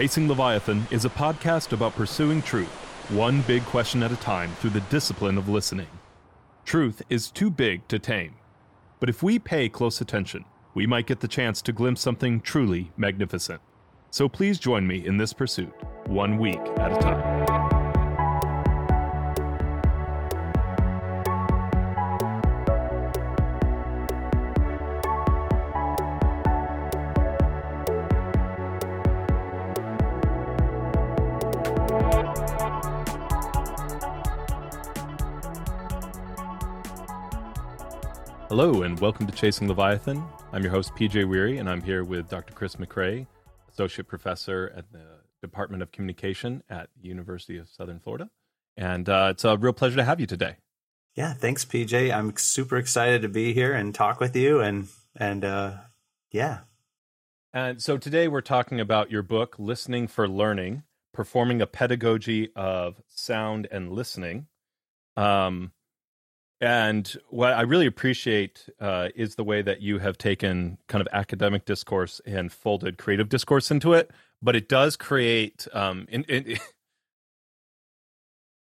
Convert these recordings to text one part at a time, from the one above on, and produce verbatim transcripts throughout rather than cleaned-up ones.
Chasing Leviathan is a podcast about pursuing truth, one big question at a time through the discipline of listening. Truth is too big to tame, but if we pay close attention, we might get the chance to glimpse something truly magnificent. So please join me in this pursuit, one week at a time. Hello and welcome to Chasing Leviathan. I'm your host P J Weary and I'm here with Doctor Chris McRae, Associate Professor at the Department of Communication at the University of Southern Florida. And uh, it's a real pleasure to have you today. Yeah, thanks P J. I'm super excited to be here and talk with you and, and uh, yeah. And so today we're talking about your book, Listening for Learning, Performing a Pedagogy of Sound and Listening. Um And what I really appreciate uh, is the way that you have taken kind of academic discourse and folded creative discourse into it, but it does create, um, it, it,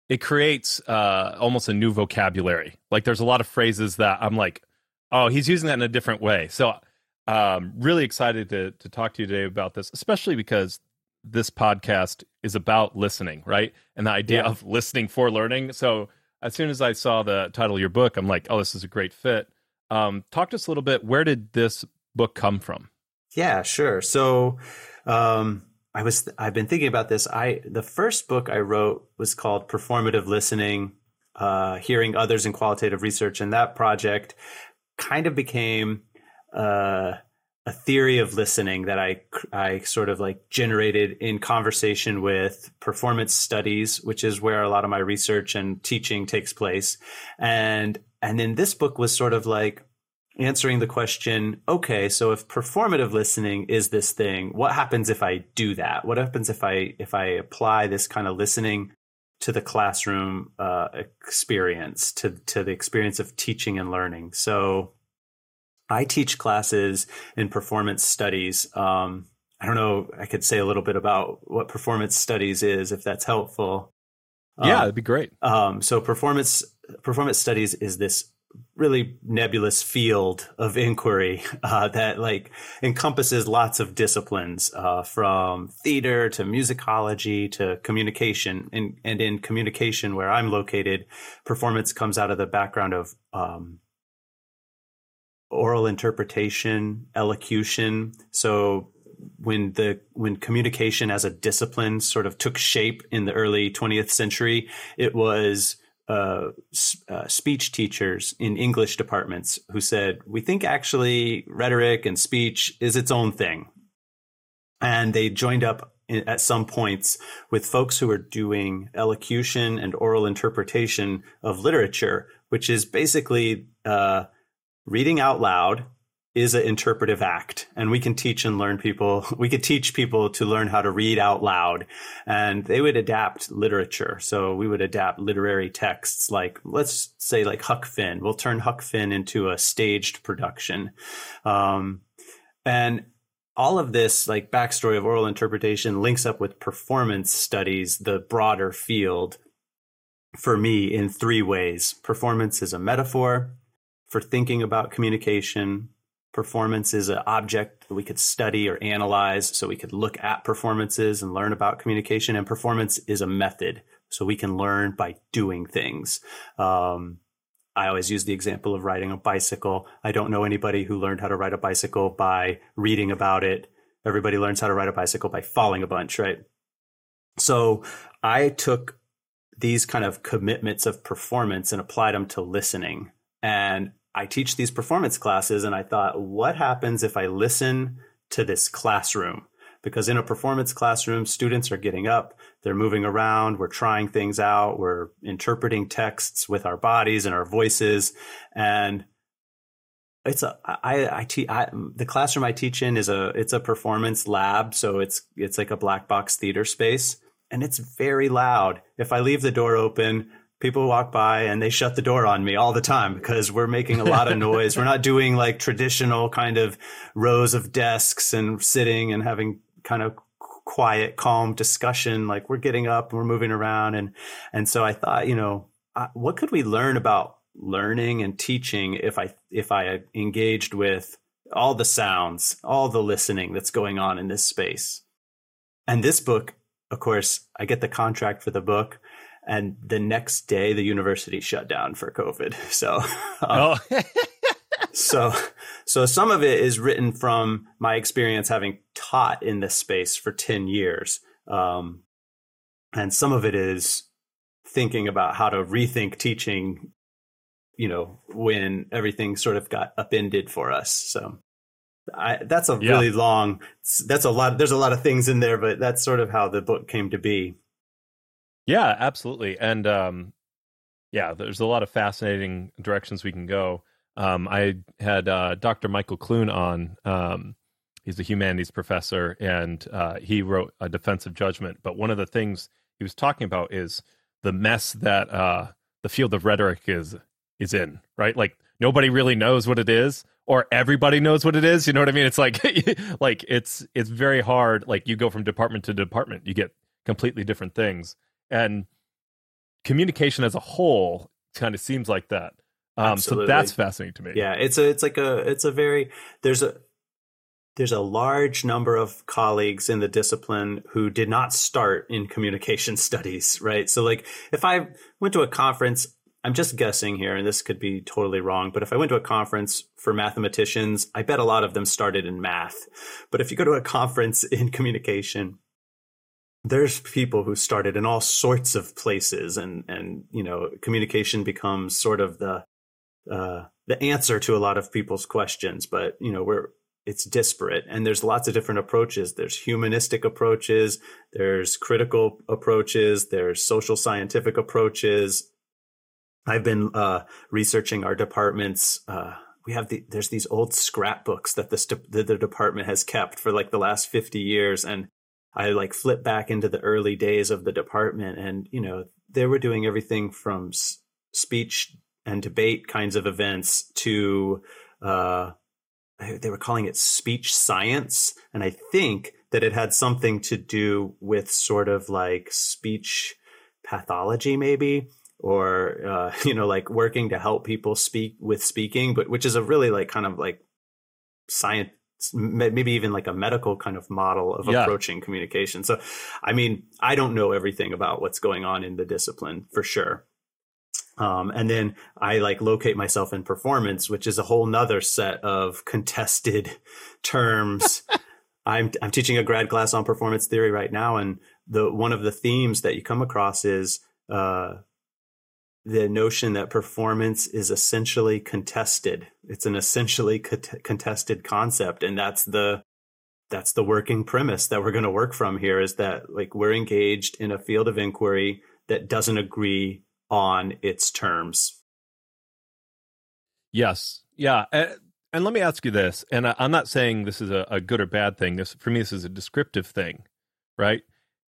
it creates uh, almost a new vocabulary. Like there's a lot of phrases that I'm like, oh, he's using that in a different way. So um, really excited to, to talk to you today about this, especially because this podcast is about listening, right? And the idea yeah. of listening for learning. So as soon as I saw the title of your book, I'm like, oh, this is a great fit. Um, talk to us a little bit. Where did this book come from? Yeah, sure. So um, I was, th- I've been thinking about this. I, the first book I wrote was called Performative Listening, uh, Hearing Others in Qualitative Research. And that project kind of became uh, a theory of listening that I, I sort of like generated in conversation with performance studies, which is where a lot of my research and teaching takes place. And, and then this book was sort of like answering the question, okay, so if performative listening is this thing, what happens if I do that? What happens if I, if I apply this kind of listening to the classroom uh, experience, to, to the experience of teaching and learning? So I teach classes in performance studies. Um, I don't know, I could say a little bit about what performance studies is, if that's helpful. Yeah, um, that'd be great. Um, so performance performance studies is this really nebulous field of inquiry uh, that like encompasses lots of disciplines uh, from theater to musicology to communication. And, and in communication, where I'm located, performance comes out of the background of um oral interpretation, elocution. So when the when communication as a discipline sort of took shape in the early twentieth century, it was uh, uh, speech teachers in English departments who said, we think actually rhetoric and speech is its own thing. And they joined up in, at some points with folks who were doing elocution and oral interpretation of literature, which is basically uh reading out loud is an interpretive act, and we can teach and learn people. We could teach people to learn how to read out loud, and they would adapt literature. So we would adapt literary texts like, let's say like Huck Finn. We'll turn Huck Finn into a staged production. Um, and all of this like backstory of oral interpretation links up with performance studies, the broader field, for me in three ways. Performance is a metaphor for thinking about communication. Performance is an object that we could study or analyze, so we could look at performances and learn about communication. And performance is a method, so we can learn by doing things. Um, I always use the example of riding a bicycle. I don't know anybody who learned how to ride a bicycle by reading about it. Everybody learns how to ride a bicycle by falling a bunch, right? So I took these kind of commitments of performance and applied them to listening. And I teach these performance classes, and I thought, what happens if I listen to this classroom? Because in a performance classroom, students are getting up, they're moving around, we're trying things out, we're interpreting texts with our bodies and our voices. And it's a I I, te- I the classroom I teach in is a it's a performance lab, so it's it's like a black box theater space, and it's very loud. If I leave the door open, people walk by and they shut the door on me all the time because we're making a lot of noise. We're not doing like traditional kind of rows of desks and sitting and having kind of quiet, calm discussion. Like we're getting up and we're moving around. And, and so I thought, you know, I, what could we learn about learning and teaching if I, if I engaged with all the sounds, all the listening that's going on in this space? And this book, of course, I get the contract for the book. And the next day, the university shut down for COVID. So, um, oh. so, so some of it is written from my experience having taught in this space for ten years. Um, and some of it is thinking about how to rethink teaching, you know, when everything sort of got upended for us. So I, that's a yeah. really long, that's a lot. There's a lot of things in there, but that's sort of how the book came to be. Yeah, absolutely. And um, yeah, there's a lot of fascinating directions we can go. Um, I had uh, Doctor Michael Clune on. Um, he's a humanities professor, and uh, he wrote a defensive judgment. But one of the things he was talking about is the mess that uh, the field of rhetoric is is in, right? Like nobody really knows what it is, or everybody knows what it is. You know what I mean? It's like, like it's it's very hard. Like you go from department to department, you get completely different things. And communication as a whole kind of seems like that. Um, so that's fascinating to me. Yeah, it's a, it's like a, it's a very, there's a, there's a large number of colleagues in the discipline who did not start in communication studies, right? So like if I went to a conference, I'm just guessing here, and this could be totally wrong, but if I went to a conference for mathematicians, I bet a lot of them started in math. But if you go to a conference in communication, there's people who started in all sorts of places, and, and, you know, communication becomes sort of the, uh, the answer to a lot of people's questions, but, you know, we're, it's disparate and there's lots of different approaches. There's humanistic approaches, there's critical approaches, there's social scientific approaches. I've been, uh, researching our department's, uh, we have the, there's these old scrapbooks that this, that the department has kept for like the last fifty years. And I like flip back into the early days of the department, and, you know, they were doing everything from s- speech and debate kinds of events to uh, they were calling it speech science. And I think that it had something to do with sort of like speech pathology, maybe, or, uh, you know, like working to help people speak with speaking, but which is a really like kind of like science. Maybe even like a medical kind of model of yeah. approaching communication. So, I mean, I don't know everything about what's going on in the discipline for sure. Um, and then I like locate myself in performance, which is a whole nother set of contested terms. I'm I'm teaching a grad class on performance theory right now. And the one of the themes that you come across is uh, the notion that performance is essentially contested. It's an essentially cont- contested concept. And that's the, that's the working premise that we're going to work from here, is that like we're engaged in a field of inquiry that doesn't agree on its terms. Yes. Yeah. And, and let me ask you this, and I, I'm not saying this is a, a good or bad thing. This, for me, this is a descriptive thing, right?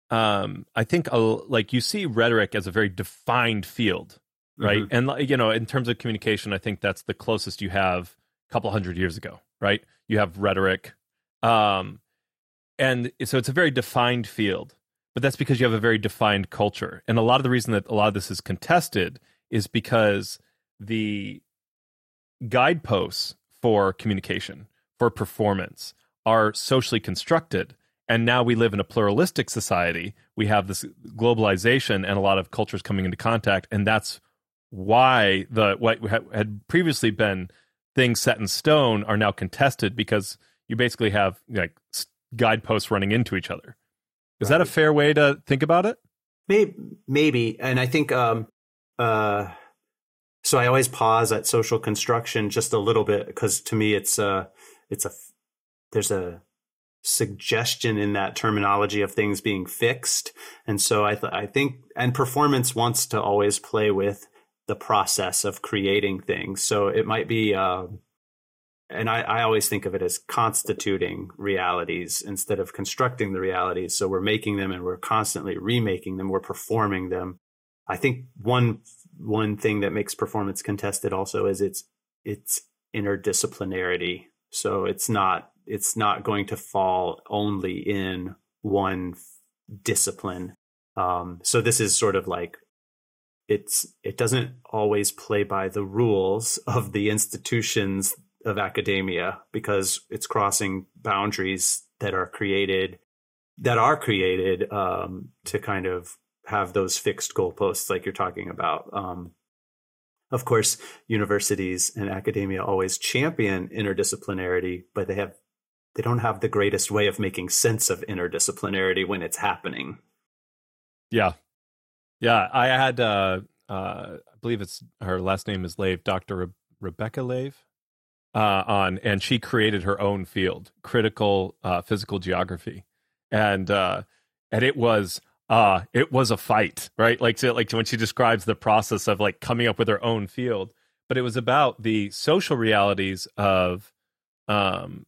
Um, I think a, like you see rhetoric as a very defined field, right? Mm-hmm. And, you know, in terms of communication, I think that's the closest you have a couple hundred years ago, right? You have rhetoric. Um, and so it's a very defined field, but that's because you have a very defined culture. And a lot of the reason that a lot of this is contested is because the guideposts for communication, for performance, are socially constructed. And now we live in a pluralistic society. We have this globalization and a lot of cultures coming into contact. And that's why the what had previously been things set in stone are now contested, because you basically have like guideposts running into each other. Is right. that a fair way to think about it? Maybe. maybe. And I think um, uh, so I always pause at social construction just a little bit, because to me, it's a, it's a there's a. suggestion in that terminology of things being fixed. And so I, th- I think, and performance wants to always play with the process of creating things. So it might be, uh, and I, I always think of it as constituting realities instead of constructing the realities. So we're making them and we're constantly remaking them. We're performing them. I think one, one thing that makes performance contested also is it's, it's interdisciplinarity. So it's not, it's not going to fall only in one f- discipline. Um, so this is sort of like, it's it doesn't always play by the rules of the institutions of academia, because it's crossing boundaries that are created, that are created um, to kind of have those fixed goalposts like you're talking about. Um, of course, universities and academia always champion interdisciplinarity, but they have they don't have the greatest way of making sense of interdisciplinarity when it's happening. Yeah. Yeah, I had, uh, uh, I believe it's her last name is Lave, Doctor Re- Rebecca Lave, uh, on, and she created her own field, critical uh, physical geography, and uh, and it was uh, it was a fight, right? Like to, like to when she describes the process of like coming up with her own field, but it was about the social realities of um,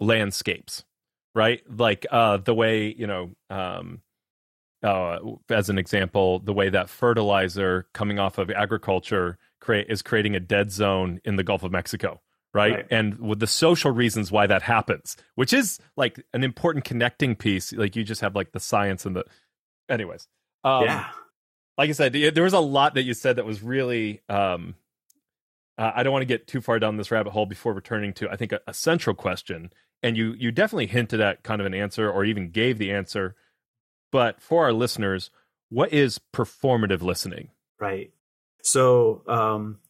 landscapes, right? Like uh, the way you know. Um, Uh, as an example, the way that fertilizer coming off of agriculture create is creating a dead zone in the Gulf of Mexico, right? right? And with the social reasons why that happens, which is like an important connecting piece. Like you just have like the science and the, anyways. Um, yeah. Like I said, there was a lot that you said that was really. Um, uh, I don't want to get too far down this rabbit hole before returning to I think a, a central question, and you you definitely hinted at kind of an answer or even gave the answer. But for our listeners, what is performative listening? Right. So um,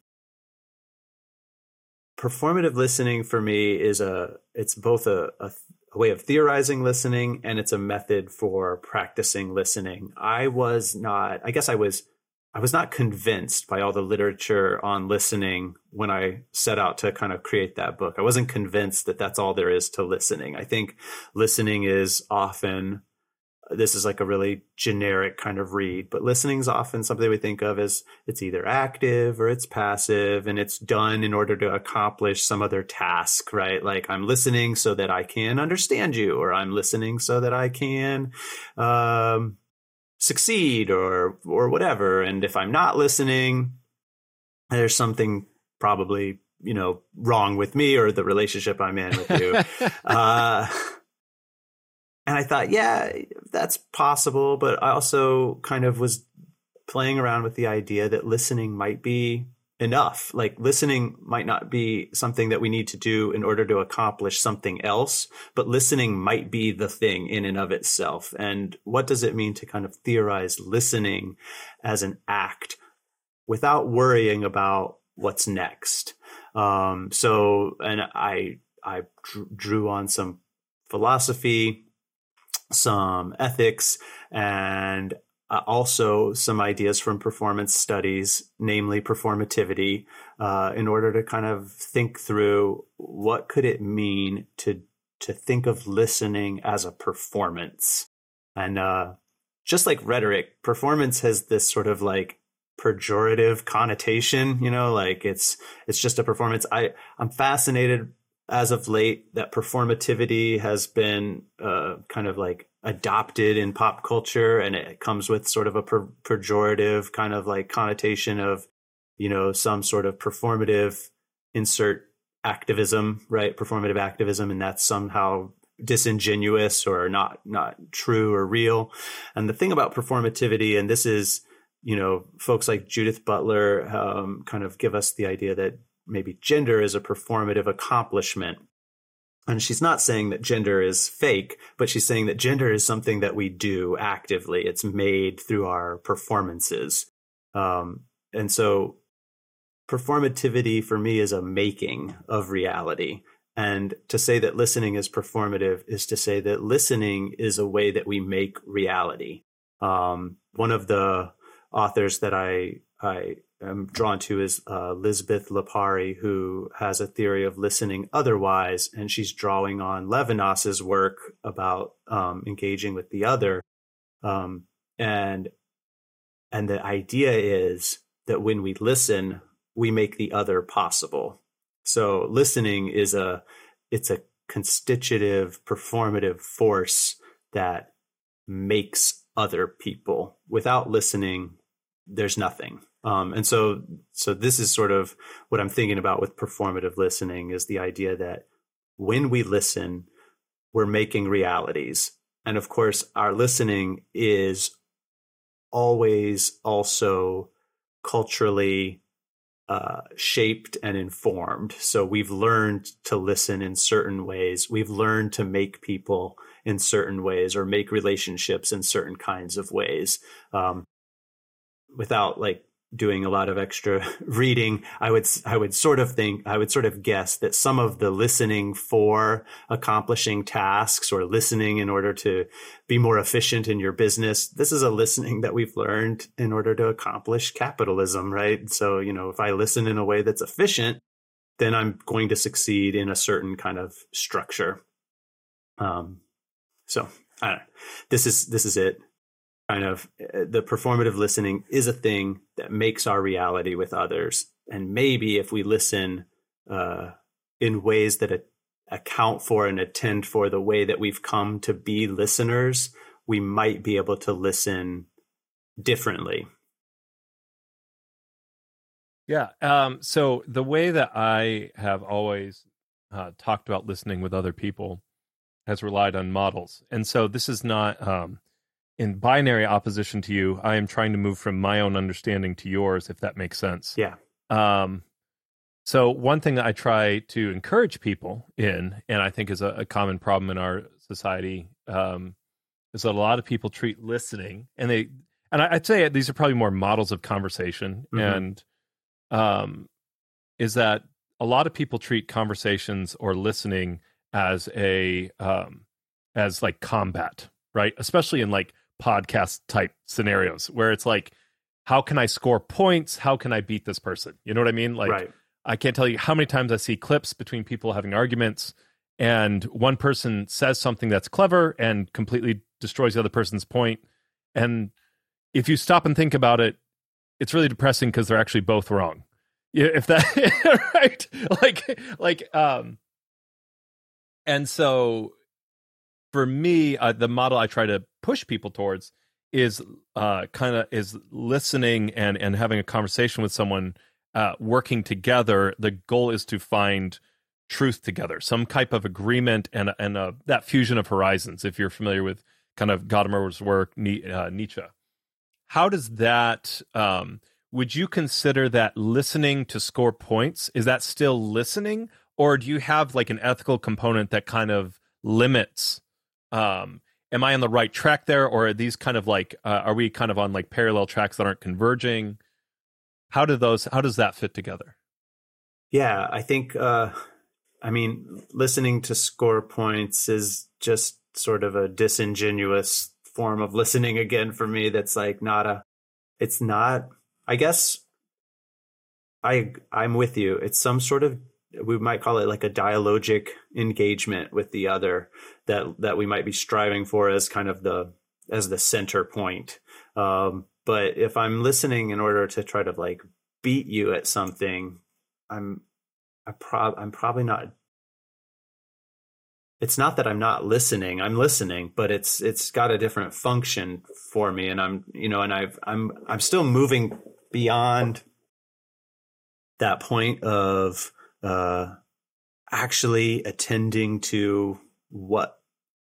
performative listening for me is a it's both a, a, a way of theorizing listening, and it's a method for practicing listening. I was not I guess I was I was not convinced by all the literature on listening when I set out to kind of create that book. I wasn't convinced that that's all there is to listening. I think listening is often. This is like a really generic kind of read, but listening is often something we think of as it's either active or it's passive, and it's done in order to accomplish some other task, right? Like I'm listening so that I can understand you, or I'm listening so that I can um, succeed or, or whatever. And if I'm not listening, there's something probably, you know, wrong with me or the relationship I'm in with you. uh, And I thought, yeah, that's possible. But I also kind of was playing around with the idea that listening might be enough. Like listening might not be something that we need to do in order to accomplish something else, but listening might be the thing in and of itself. And what does it mean to kind of theorize listening as an act without worrying about what's next? Um, so, and I, I drew on some philosophy, some ethics, and uh, also some ideas from performance studies, namely performativity, uh, in order to kind of think through what could it mean to to think of listening as a performance. And uh, just like rhetoric, performance has this sort of like pejorative connotation, you know, like it's it's just a performance. I, I'm fascinated as of late that performativity has been uh, kind of like adopted in pop culture, and it comes with sort of a per- pejorative kind of like connotation of, you know, some sort of performative insert activism, right? Performative activism. And that's somehow disingenuous or not, not true or real. And the thing about performativity, and this is, you know, folks like Judith Butler um, kind of give us the idea that maybe gender is a performative accomplishment. And she's not saying that gender is fake, but she's saying that gender is something that we do actively. It's made through our performances. Um, and so performativity for me is a making of reality. And to say that listening is performative is to say that listening is a way that we make reality. Um, one of the authors that I, I, I'm drawn to is uh, Lisbeth Lepari, who has a theory of listening otherwise, and she's drawing on Levinas's work about um, engaging with the other, um, and and the idea is that when we listen, we make the other possible. So listening is a it's a constitutive, performative force that makes other people. Without listening, there's nothing. Um, and so, so this is sort of what I'm thinking about with performative listening is the idea that when we listen, we're making realities. And of course, our listening is always also culturally uh, shaped and informed. So we've learned to listen in certain ways. We've learned to make people in certain ways or make relationships in certain kinds of ways. Um, without like doing a lot of extra reading, I would, I would sort of think, I would sort of guess that some of the listening for accomplishing tasks or listening in order to be more efficient in your business, this is a listening that we've learned in order to accomplish capitalism, right? So, you know, if I listen in a way that's efficient, then I'm going to succeed in a certain kind of structure. Um, so I don't know. This is, this is it. Kind of the performative listening is a thing that makes our reality with others. And maybe if we listen uh, in ways that a- account for and attend for the way that we've come to be listeners, we might be able to listen differently. Yeah. Um, so the way that I have always uh, talked about listening with other people has relied on models. And so this is not... Um, in binary opposition to you, I am trying to move from my own understanding to yours, if that makes sense. Yeah. Um, so one thing that I try to encourage people in, and I think is a, a common problem in our society, um, is that a lot of people treat listening, and they, and I, I'd say these are probably more models of conversation, mm-hmm. and um, is that a lot of people treat conversations or listening as a um, as like combat, right? Especially in like podcast type scenarios where it's like, how can I score points? How can I beat this person? You know what I mean? Like, right. I can't tell you how many times I see clips between people having arguments and one person says something that's clever and completely destroys the other person's point. And if you stop and think about it, it's really depressing because they're actually both wrong. If that, right? Like, like, um, and so for me, uh, the model I try to push people towards is uh, kind of is listening and, and having a conversation with someone, uh, working together. The goal is to find truth together, some type of agreement and and uh, that fusion of horizons, if you're familiar with kind of Gadamer's work, uh, Nietzsche. How does that, um, would you consider that listening to score points? Is that still listening? Or do you have like an ethical component that kind of limits Um, am I on the right track there, or are these kind of like, uh, are we kind of on like parallel tracks that aren't converging? How do those, how does that fit together? Yeah, I think, uh, I mean, listening to score points is just sort of a disingenuous form of listening again for me. That's like not a, it's not, I guess I, I'm with you. It's some sort of, we might call it like a dialogic engagement with the other that, that we might be striving for as kind of the, as the center point. Um, but if I'm listening in order to try to like beat you at something, I'm, I prob I'm probably not, it's not that I'm not listening, I'm listening, but it's, it's got a different function for me. And I'm, you know, and I've, I'm, I'm still moving beyond that point of, Uh, actually attending to what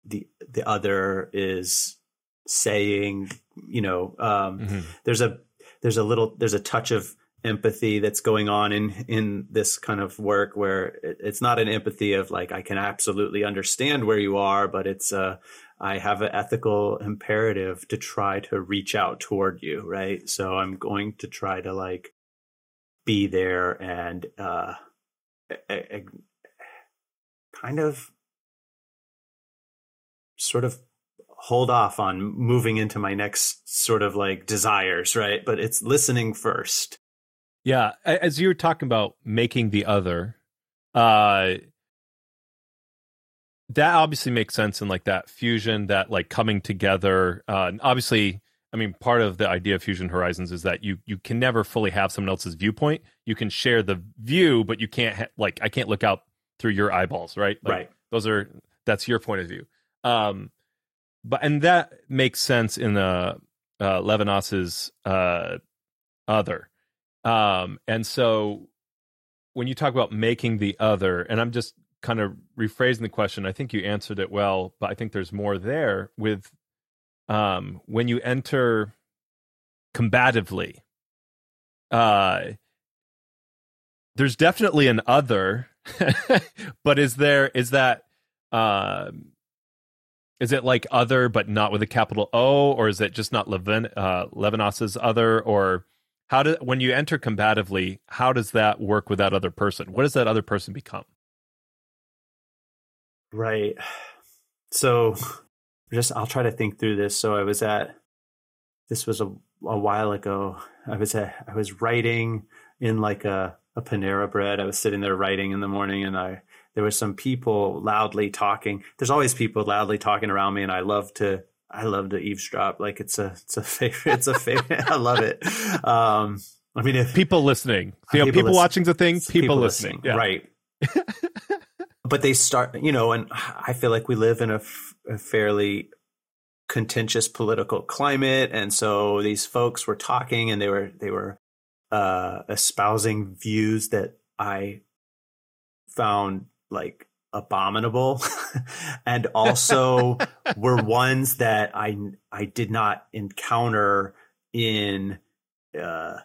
the the other is saying, you know, um, mm-hmm. there's a there's a little there's a touch of empathy that's going on in in this kind of work where it, it's not an empathy of like I can absolutely understand where you are, but it's uh, I have an ethical imperative to try to reach out toward you, right? So I'm going to try to like be there and uh, A, a kind of sort of hold off on moving into my next sort of like desires, right? But it's listening first. Yeah. As you were talking about making the other, uh, that obviously makes sense in like that fusion, that like coming together. Uh, and obviously, I mean, part of the idea of fusion horizons is that you you can never fully have someone else's viewpoint. You can share the view, but you can't ha- like I can't look out through your eyeballs, right? Like, right. Those are that's your point of view. Um, but and that makes sense in the uh, Levinas's uh, other. Um, and so when you talk about making the other, and I'm just kind of rephrasing the question, I think you answered it well, but I think there's more there with um, when you enter combatively, uh, there's definitely an other, but is there, is that, uh, is it like other, but not with a capital O, or is it just not Levin, uh, Levinas's other, or how do, when you enter combatively, how does that work with that other person? What does that other person become? Right. So just, I'll try to think through this. So I was at, this was a, a while ago. I was at, I was writing in like a, a Panera Bread. I was sitting there writing in the morning, and I, there were some people loudly talking. There's always people loudly talking around me, and I love to, I love to eavesdrop. Like it's a, it's a favorite, it's a favorite. I love it. Um, I mean, if, people listening, you know, people, people listen, watching's a thing, people, people listening, listening. Yeah. Right. But they start, you know, and I feel like we live in a, f- a fairly contentious political climate. And so these folks were talking, and they were, they were uh, espousing views that I found like abominable, and also were ones that I, I did not encounter in, uh,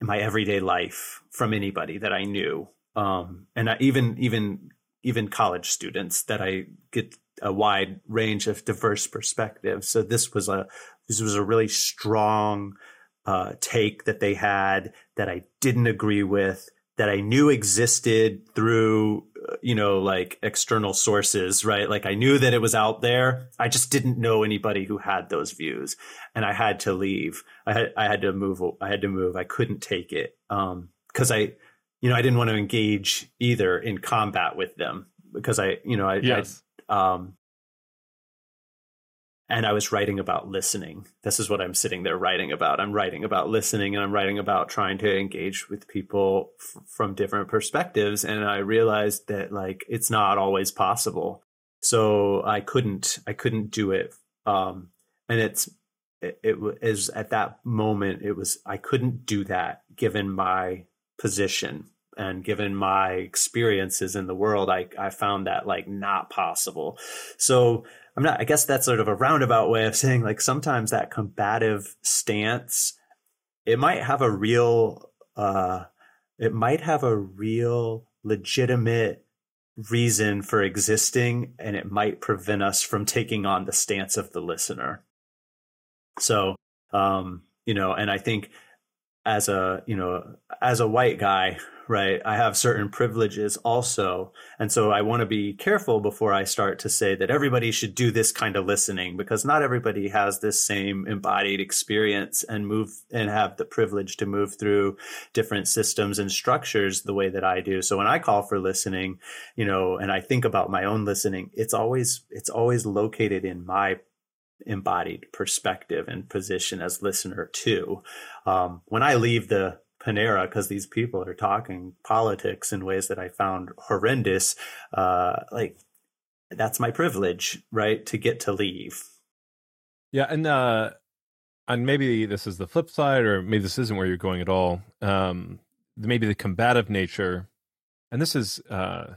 in my everyday life from anybody that I knew. Um, and I, even, even, even college students, that I get a wide range of diverse perspectives. So this was a, this was a really strong, uh, take that they had that I didn't agree with, that I knew existed through, you know, like external sources, right? Like I knew that it was out there. I just didn't know anybody who had those views, and I had to leave. I had, I had to move. I had to move. I couldn't take it. Um, cause I, You know, I didn't want to engage either in combat with them, because I, you know, I, yes. I, um, and I was writing about listening. This is what I'm sitting there writing about. I'm writing about listening, and I'm writing about trying to engage with people f- from different perspectives. And I realized that like, it's not always possible. So I couldn't, I couldn't do it. Um, and it's, it, it was at that moment, it was, I couldn't do that given my position and given my experiences in the world. I, I found that like not possible. So I'm not, I guess that's sort of a roundabout way of saying like sometimes that combative stance, it might have a real, uh, it might have a real legitimate reason for existing, and it might prevent us from taking on the stance of the listener. So, um, you know, and I think, as a, you know, as a white guy, right, I have certain privileges also. And so I want to be careful before I start to say that everybody should do this kind of listening, because not everybody has this same embodied experience and move and have the privilege to move through different systems and structures the way that I do. So when I call for listening, you know, and I think about my own listening, it's always, it's always located in my embodied perspective and position as listener too. Um, when I leave the Panera, because these people are talking politics in ways that I found horrendous, uh, like that's my privilege, right? To get to leave. Yeah. And, uh, and maybe this is the flip side, or maybe this isn't where you're going at all. Um, maybe the combative nature, and this is, uh,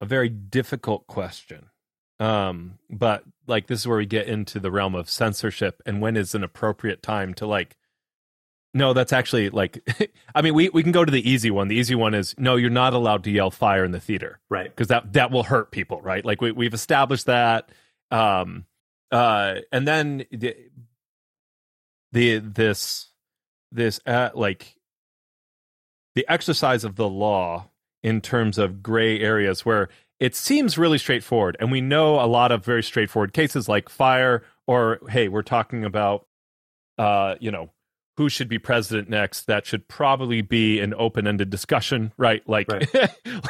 a very difficult question. Um, but like, this is where we get into the realm of censorship, and when is an appropriate time to like, no, that's actually like, I mean, we, we can go to the easy one. The easy one is, no, you're not allowed to yell fire in the theater, right? Cause that, that will hurt people, right? Like we, we've established that. Um, uh, and then the, the, this, this, uh, like the exercise of the law in terms of gray areas where it seems really straightforward, and we know a lot of very straightforward cases like fire, or, hey, we're talking about, uh, you know, who should be president next. That should probably be an open-ended discussion, right? Like, right.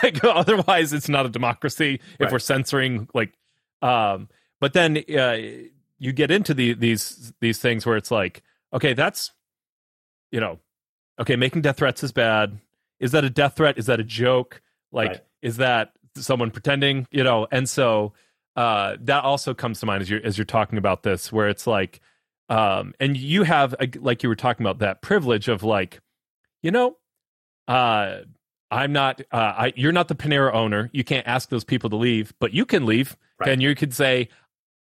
Like otherwise it's not a democracy if right. we're censoring, like, um, but then uh, you get into the, these, these things where it's like, okay, that's, you know, okay, making death threats is bad. Is that a death threat? Is that a joke? Like, right. is that someone pretending, you know? And so uh that also comes to mind as you're as you're talking about this, where it's like um and you have a, like you were talking about that privilege of like, you know, uh I'm not, uh, I, you're not the Panera owner. You can't ask those people to leave, but you can leave. Right. And you could say,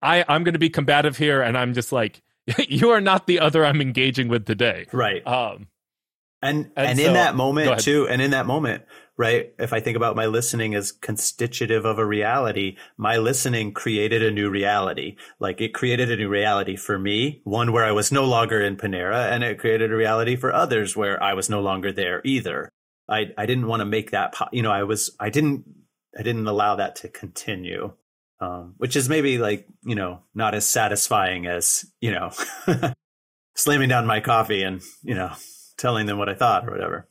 I, I'm going to be combative here. And I'm just like, you are not the other I'm engaging with today. Right. Um, and, and, and so, in that moment too, and in that moment, right, if I think about my listening as constitutive of a reality, my listening created a new reality. Like it created a new reality for me, one where I was no longer in Panera, and it created a reality for others where I was no longer there either. I, I didn't want to make that, you know, I was, I didn't, I didn't allow that to continue, um, which is maybe like, you know, not as satisfying as, you know, slamming down my coffee and, you know, telling them what I thought or whatever.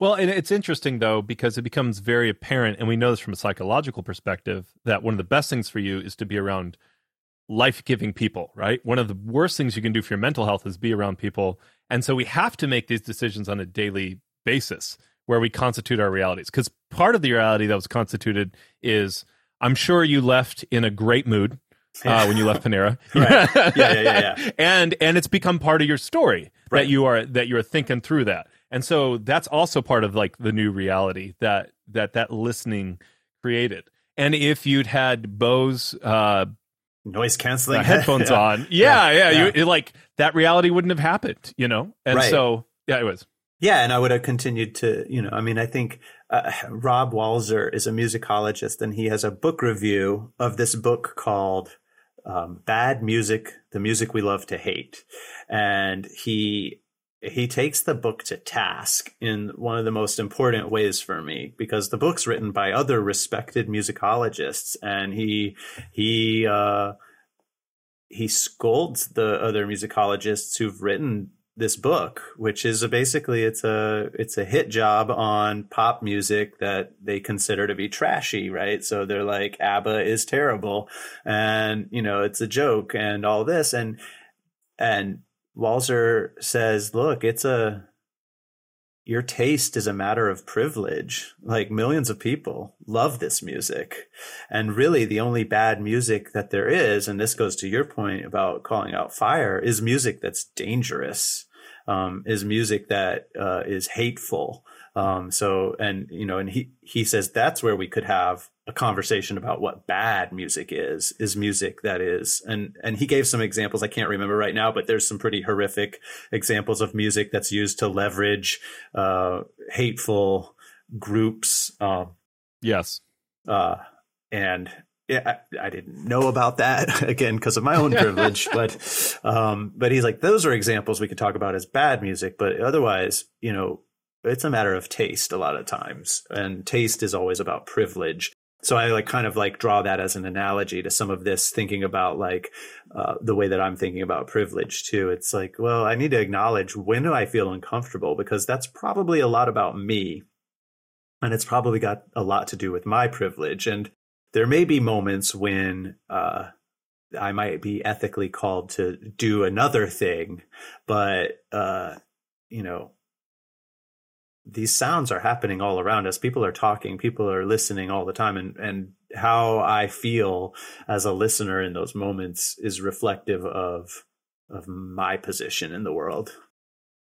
Well, and it's interesting though, because it becomes very apparent, and we know this from a psychological perspective, that one of the best things for you is to be around life-giving people, right? One of the worst things you can do for your mental health is be around people. And so we have to make these decisions on a daily basis where we constitute our realities, because part of the reality that was constituted is, I'm sure you left in a great mood uh, when you left Panera, right. yeah, yeah, yeah, yeah. and and it's become part of your story, right. that you are that you are thinking through that, and so that's also part of like the new reality that that that listening created. And if you'd had Bose uh, noise canceling uh, headphones yeah. on, yeah, yeah, yeah. You, it, like that reality wouldn't have happened, you know, and right. so yeah, it was. Yeah, and I would have continued to, you know, I mean, I think uh, Rob Walzer is a musicologist, and he has a book review of this book called um, Bad Music, The Music We Love to Hate. And he he takes the book to task in one of the most important ways for me, because the book's written by other respected musicologists, and he he uh, he scolds the other musicologists who've written this book, which is a basically it's a it's a hit job on pop music that they consider to be trashy, right? So they're like, ABBA is terrible, and you know, it's a joke and all this, and and Walzer says, look, it's a your taste is a matter of privilege. Like, millions of people love this music. And really the only bad music that there is, and this goes to your point about calling out fire, is music that's dangerous. Um, is music that uh, is hateful. Um, so, and, you know, and he, he says that's where we could have a conversation about what bad music is, is music that is. And, and he gave some examples I can't remember right now, but there's some pretty horrific examples of music that's used to leverage uh, hateful groups. Um, yes. Uh, and yeah, I, I didn't know about that, again, because of my own privilege. But um, but he's like, those are examples we could talk about as bad music. But otherwise, you know, it's a matter of taste a lot of times. And taste is always about privilege. So I like kind of like draw that as an analogy to some of this, thinking about like uh, the way that I'm thinking about privilege, too. It's like, well, I need to acknowledge, when do I feel uncomfortable? Because that's probably a lot about me. And it's probably got a lot to do with my privilege. And there may be moments when uh, I might be ethically called to do another thing, but, uh, you know, these sounds are happening all around us. People are talking, people are listening all the time. And, and how I feel as a listener in those moments is reflective of, of my position in the world.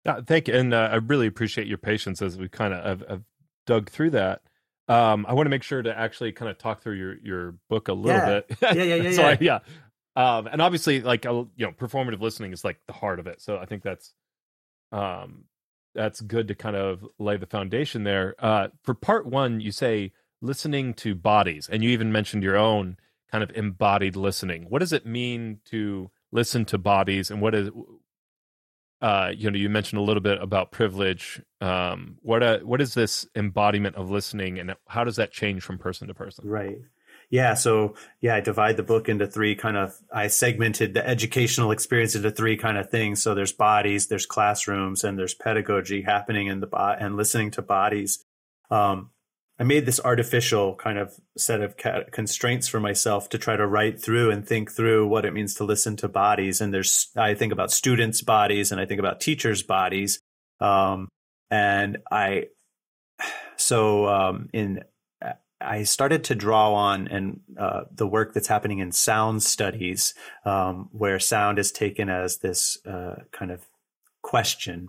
Yeah, thank you. And uh, I really appreciate your patience as we kind of have, have dug through that. Um, I want to make sure to actually kind of talk through your, your book a little yeah. bit. Yeah, yeah, yeah, so yeah. I, yeah. Um, and obviously, like, you know, performative listening is like the heart of it. So I think that's um, that's good to kind of lay the foundation there. Uh, for part one, you say listening to bodies, and you even mentioned your own kind of embodied listening. What does it mean to listen to bodies, and what is Uh, you know, you mentioned a little bit about privilege. Um, what a, what is this embodiment of listening, and how does that change from person to person? Right. Yeah. So yeah, I divide the book into three kind of, I segmented the educational experience into three kind of things. So there's bodies, there's classrooms, and there's pedagogy happening in the bo- and listening to bodies. Um, I made this artificial kind of set of constraints for myself to try to write through and think through what it means to listen to bodies. And there's, I think about students' bodies, and I think about teachers' bodies. Um, and I, so um, in, I started to draw on and uh, the work that's happening in sound studies, um, where sound is taken as this uh, kind of question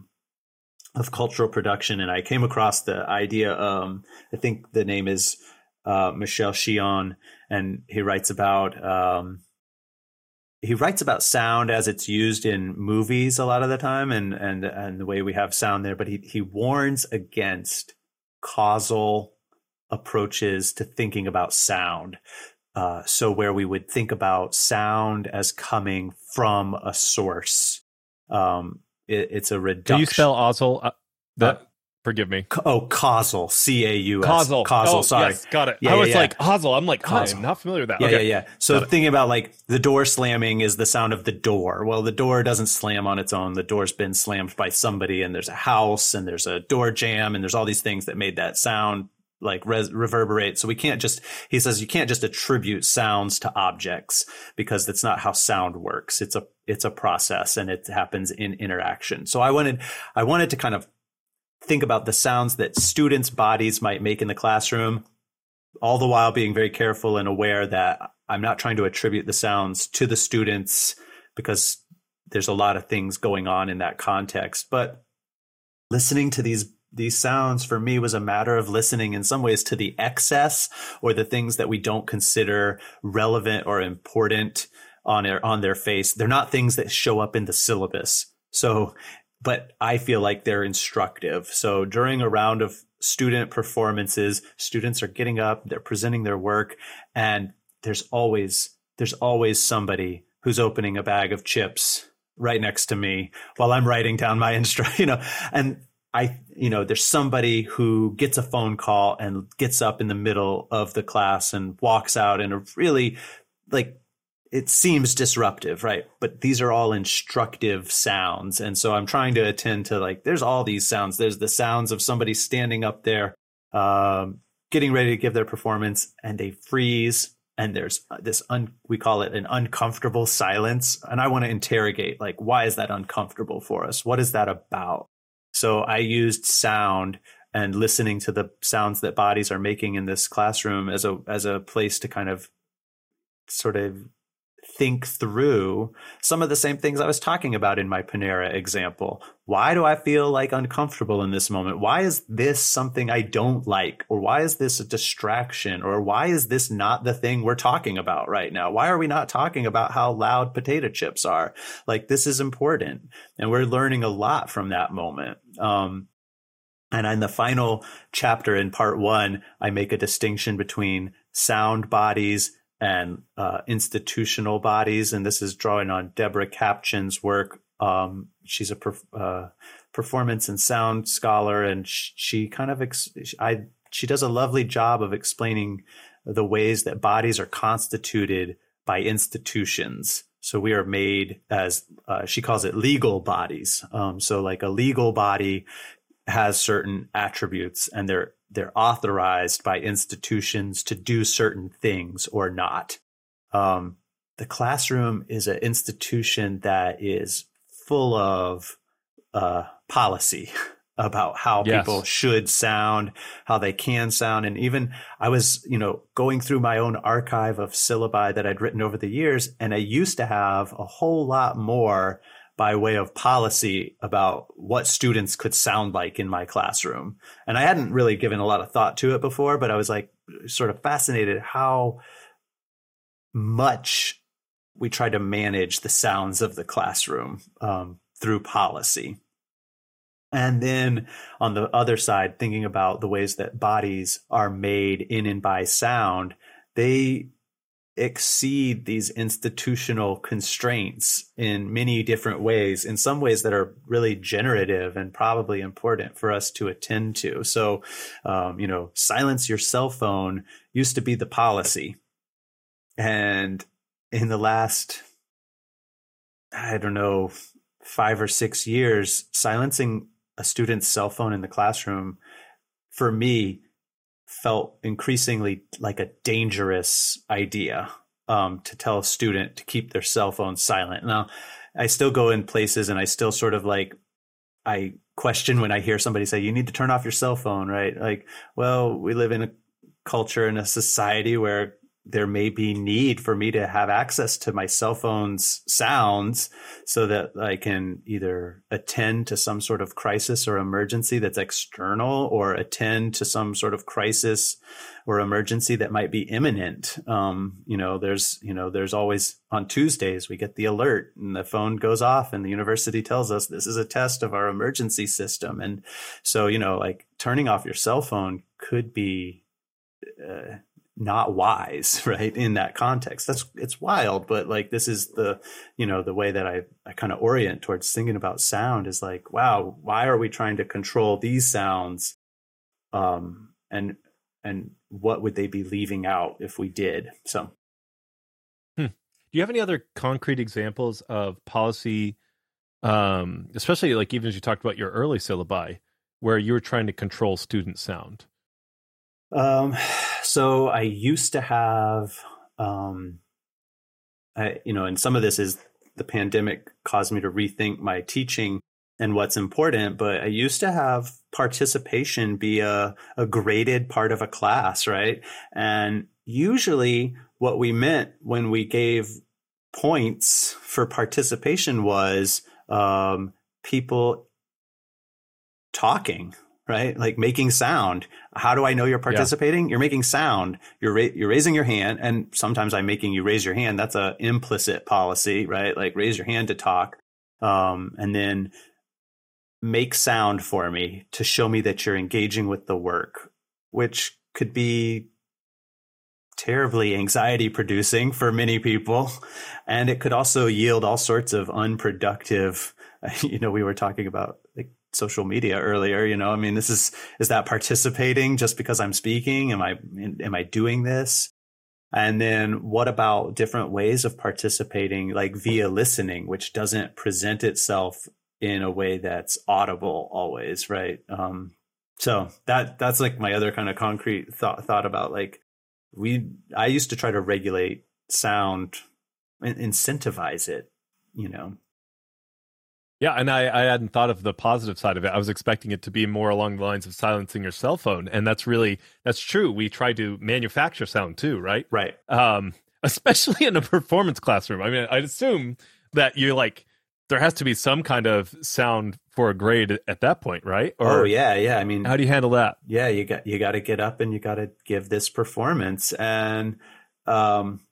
of cultural production. And I came across the idea, um, I think the name is uh, Michel Chion, and he writes about um, he writes about sound as it's used in movies a lot of the time, and and and the way we have sound there. But he he warns against causal approaches to thinking about sound. Uh, so where we would think about sound as coming from a source, um, it, it's a reduction. Do you spell causal? Uh, that uh, forgive me. C- oh, causal, C A U S. Causal, causal. Oh, sorry, yes, got it. Yeah, I yeah, was yeah. like causal. I'm like, causal. I'm not familiar with that. Yeah, okay. yeah, yeah. So got thinking it. about like the door slamming is the sound of the door. Well, the door doesn't slam on its own. The door's been slammed by somebody, and there's a house, and there's a door jam, and there's all these things that made that sound. like res- reverberate. So we can't just, he says, you can't just attribute sounds to objects, because that's not how sound works. It's a, it's a process, and it happens in interaction. So I wanted, I wanted to kind of think about the sounds that students' bodies might make in the classroom, all the while being very careful and aware that I'm not trying to attribute the sounds to the students, because there's a lot of things going on in that context. But listening to these These sounds for me was a matter of listening in some ways to the excess, or the things that we don't consider relevant or important on their, on their face. They're not things that show up in the syllabus. So, but I feel like they're instructive. So during a round of student performances, students are getting up, they're presenting their work, and there's always, there's always somebody who's opening a bag of chips right next to me while I'm writing down my instru-, you know, and I, you know, there's somebody who gets a phone call and gets up in the middle of the class and walks out in a really, like, it seems disruptive, right? But these are all instructive sounds. And so I'm trying to attend to, like, there's all these sounds. There's the sounds of somebody standing up there, um, getting ready to give their performance, and they freeze. And there's this, un- we call it an uncomfortable silence. And I want to interrogate, like, why is that uncomfortable for us? What is that about? So I used sound and listening to the sounds that bodies are making in this classroom as a as a place to kind of sort of think through some of the same things I was talking about in my Panera example. Why do I feel like uncomfortable in this moment? Why is this something I don't like? Or why is this a distraction? Or why is this not the thing we're talking about right now? Why are we not talking about how loud potato chips are? Like, this is important. And we're learning a lot from that moment. Um, and in the final chapter in part one, I make a distinction between sound bodies and uh, institutional bodies. And this is drawing on Deborah Kapchan's work. Um, she's a perf- uh, performance and sound scholar, and she, she kind of ex- I she does a lovely job of explaining the ways that bodies are constituted by institutions. So we are made as uh, she calls it legal bodies. Um, so like a legal body has certain attributes, and they're they're authorized by institutions to do certain things or not. Um, the classroom is an institution that is full of uh, policy about how yes. people should sound, how they can sound. And even I was, you know, going through my own archive of syllabi that I'd written over the years, and I used to have a whole lot more by way of policy about what students could sound like in my classroom. And I hadn't really given a lot of thought to it before, but I was like sort of fascinated how much we try to manage the sounds of the classroom um, through policy. And then on the other side, thinking about the ways that bodies are made in and by sound, they exceed these institutional constraints in many different ways, in some ways that are really generative and probably important for us to attend to. So, um, you know, silence your cell phone used to be the policy. And in the last, I don't know, five or six years, silencing a student's cell phone in the classroom for me felt increasingly like a dangerous idea, um, to tell a student to keep their cell phone silent. Now, I still go in places and I still sort of like, I question when I hear somebody say, you need to turn off your cell phone, right? Like, well, we live in a culture and a society where there may be need for me to have access to my cell phone's sounds so that I can either attend to some sort of crisis or emergency that's external, or attend to some sort of crisis or emergency that might be imminent. Um, you know, there's, you know, there's always on Tuesdays we get the alert and the phone goes off and the university tells us this is a test of our emergency system. And so, you know, like turning off your cell phone could be, uh, not wise, right? In that context, that's, it's wild, but like, this is the, you know, the way that I, I kind of orient towards thinking about sound is like, wow, why are we trying to control these sounds? Um, and, and what would they be leaving out if we did? So. Hmm. Do you have any other concrete examples of policy? Um, especially like, even as you talked about your early syllabi where you were trying to control student sound. Um, so I used to have, um, I, you know, and some of this is the pandemic caused me to rethink my teaching and what's important, but I used to have participation be a, a graded part of a class, right? And usually what we meant when we gave points for participation was, um, people talking, right? Like making sound. How do I know you're participating? Yeah. You're making sound. You're ra- you're raising your hand. And sometimes I'm making you raise your hand. That's an implicit policy, right? Like raise your hand to talk. Um, and then make sound for me to show me that you're engaging with the work, which could be terribly anxiety producing for many people. And it could also yield all sorts of unproductive, you know, we were talking about like social media earlier, you know, I mean, this is, is that participating just because I'm speaking? Am I, am I doing this? And then what about different ways of participating, like via listening, which doesn't present itself in a way that's audible always, right? Um, so that, that's like my other kind of concrete thought, thought about like we, I used to try to regulate sound and incentivize it, you know? Yeah, and I, I hadn't thought of the positive side of it. I was expecting it to be more along the lines of silencing your cell phone, and that's really that's true. We try to manufacture sound too, right? Right. Um, especially in a performance classroom. I mean, I'd assume that you're like there has to be some kind of sound for a grade at that point, right? Or, oh yeah, yeah. I mean, how do you handle that? Yeah, you got you got to get up and you got to give this performance, and um,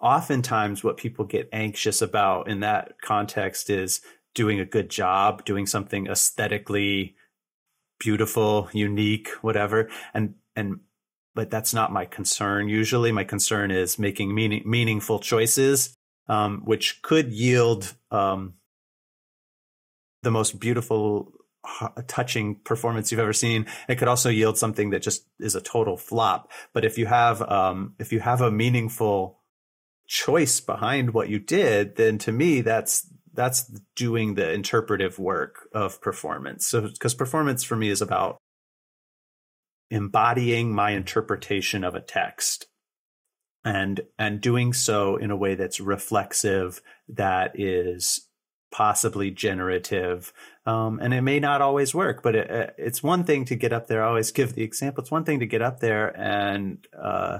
oftentimes what people get anxious about in that context is doing a good job, doing something aesthetically beautiful, unique, whatever. And, and, but that's not my concern. Usually my concern is making meaning, meaningful choices, um, which could yield, um, the most beautiful, touching performance you've ever seen. It could also yield something that just is a total flop. But if you have, um, if you have a meaningful choice behind what you did, then to me, that's, that's doing the interpretive work of performance. So, because performance for me is about embodying my interpretation of a text and, and doing so in a way that's reflexive, that is possibly generative. Um, and it may not always work, but it, it's one thing to get up there. I always give the example. It's one thing to get up there and uh,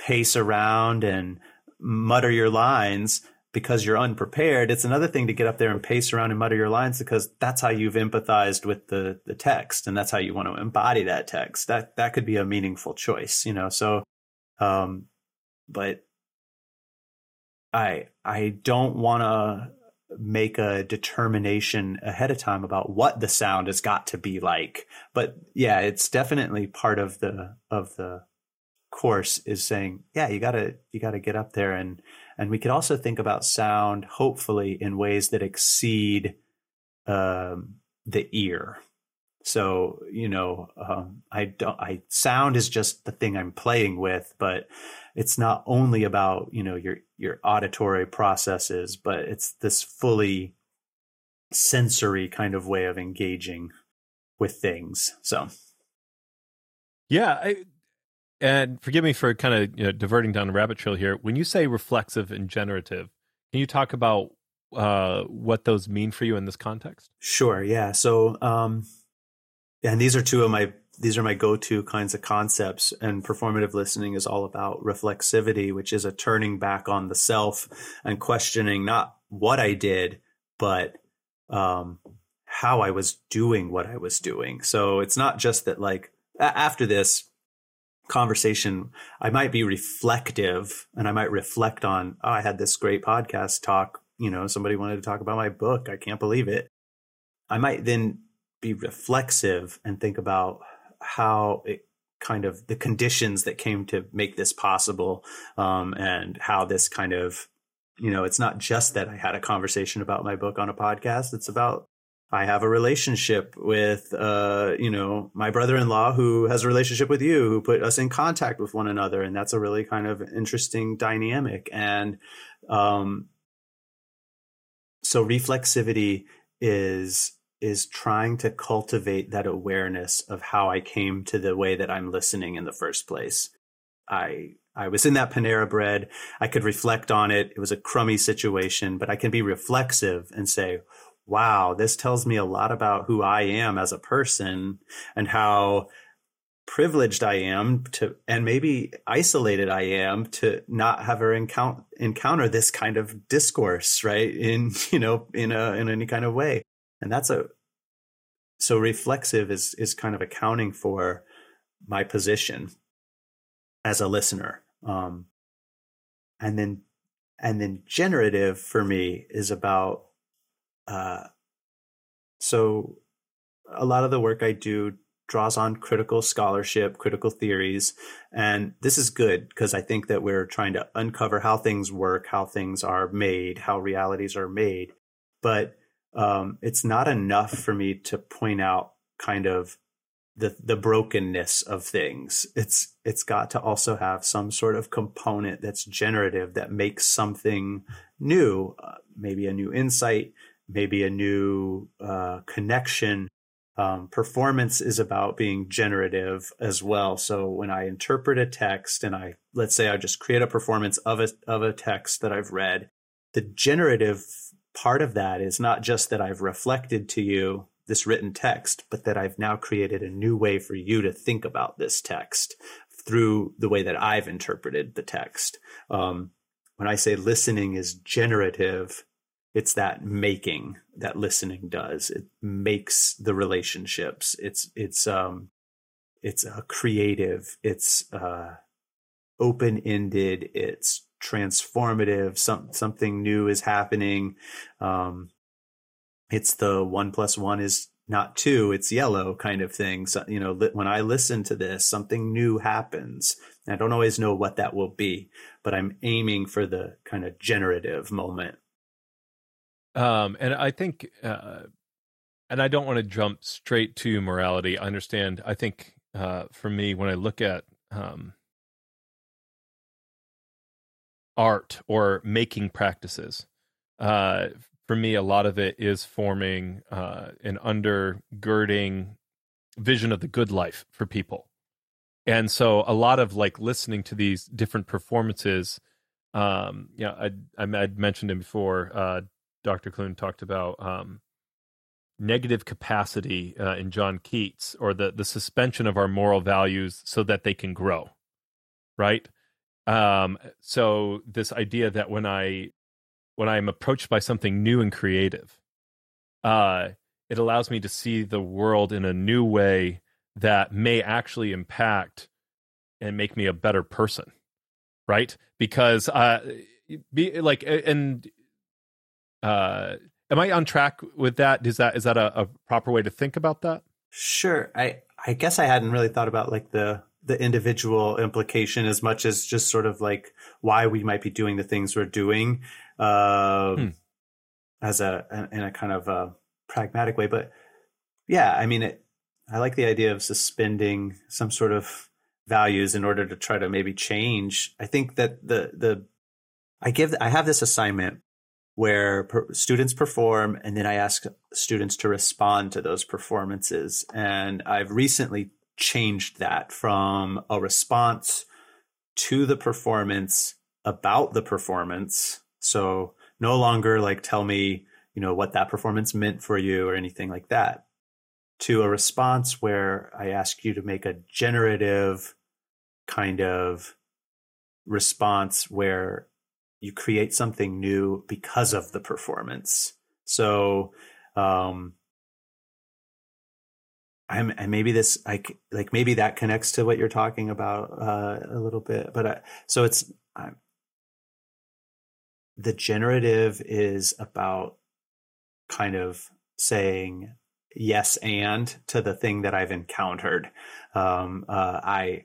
pace around and mutter your lines because you're unprepared. It's another thing to get up there and pace around and mutter your lines because that's how you've empathized with the the text and that's how you want to embody that text. That that could be a meaningful choice, you know. So, um, but I I don't want to make a determination ahead of time about what the sound has got to be like. But yeah, it's definitely part of the of the course is saying, yeah, you gotta you gotta get up there. And And we could also think about sound, hopefully, in ways that exceed um, the ear. So, you know, um, I don't. I sound is just the thing I'm playing with, but it's not only about, you know, your your auditory processes, but it's this fully sensory kind of way of engaging with things. So, yeah. I- And forgive me for kind of, you know, diverting down the rabbit trail here. When you say reflexive and generative, can you talk about uh, what those mean for you in this context? Sure. Yeah. So, um, and these are two of my these are my go-to kinds of concepts. And performative listening is all about reflexivity, which is a turning back on the self and questioning not what I did, but um, how I was doing what I was doing. So it's not just that, like, after this conversation, I might be reflective and I might reflect on, oh, I had this great podcast talk. You know, somebody wanted to talk about my book. I can't believe it. I might then be reflexive and think about how it kind of the conditions that came to make this possible, um, and how this kind of, you know, it's not just that I had a conversation about my book on a podcast. It's about I have a relationship with, uh, you know, my brother-in-law who has a relationship with you, who put us in contact with one another. And that's a really kind of interesting dynamic. And um, so reflexivity is is trying to cultivate that awareness of how I came to the way that I'm listening in the first place. I I was in that Panera Bread. I could reflect on it. It was a crummy situation, but I can be reflexive and say, wow, this tells me a lot about who I am as a person and how privileged I am to, and maybe isolated I am to not have her encounter, encounter this kind of discourse, right? In, you know, in a, in any kind of way. And that's a, so reflexive is, is kind of accounting for my position as a listener. Um, and then, and then generative for me is about, Uh, so a lot of the work I do draws on critical scholarship, critical theories, and this is good because I think that we're trying to uncover how things work, how things are made, how realities are made. But um, it's not enough for me to point out kind of the the brokenness of things. It's it's got to also have some sort of component that's generative, that makes something new, uh, maybe a new insight, maybe a new uh, connection. Um, performance is about being generative as well. So when I interpret a text and I, let's say I just create a performance of a, of a text that I've read, the generative part of that is not just that I've reflected to you this written text, but that I've now created a new way for you to think about this text through the way that I've interpreted the text. Um, when I say listening is generative, it's that making that listening does. It makes the relationships. It's it's um, it's uh, creative. It's uh, open-ended. It's transformative. Some something new is happening. Um, it's the one plus one is not two. It's yellow kind of thing. So, you know, li- when I listen to this, something new happens. And I don't always know what that will be, but I'm aiming for the kind of generative moment. Um, and I think, uh, and I don't want to jump straight to morality. I understand. I think, uh, for me, when I look at, um, art or making practices, uh, for me, a lot of it is forming, uh, an undergirding vision of the good life for people. And so a lot of like listening to these different performances, um, you know, I, I, I'd mentioned him before, uh, Doctor Clune talked about um, negative capacity uh, in John Keats, or the the suspension of our moral values so that they can grow, right? Um, so this idea that when I when I am approached by something new and creative, uh, it allows me to see the world in a new way that may actually impact and make me a better person, right? Because uh, be like and. Uh, am I on track with that? Is that is that a, a proper way to think about that? Sure. I, I guess I hadn't really thought about like the the individual implication as much as just sort of like why we might be doing the things we're doing uh, hmm. as a in a kind of a pragmatic way. But yeah, I mean, it, I like the idea of suspending some sort of values in order to try to maybe change. I think that the the I give I have this assignment where per- students perform, and then I ask students to respond to those performances. And I've recently changed that from a response to the performance about the performance. So no longer like, tell me, you know, what that performance meant for you or anything like that. to a response where I ask you to make a generative kind of response where you create something new because of the performance. So, um, I'm, and maybe this, I, like, maybe that connects to what you're talking about uh, a little bit, but I, so it's, I'm, the generative is about kind of saying yes and to the thing that I've encountered. Um, uh, I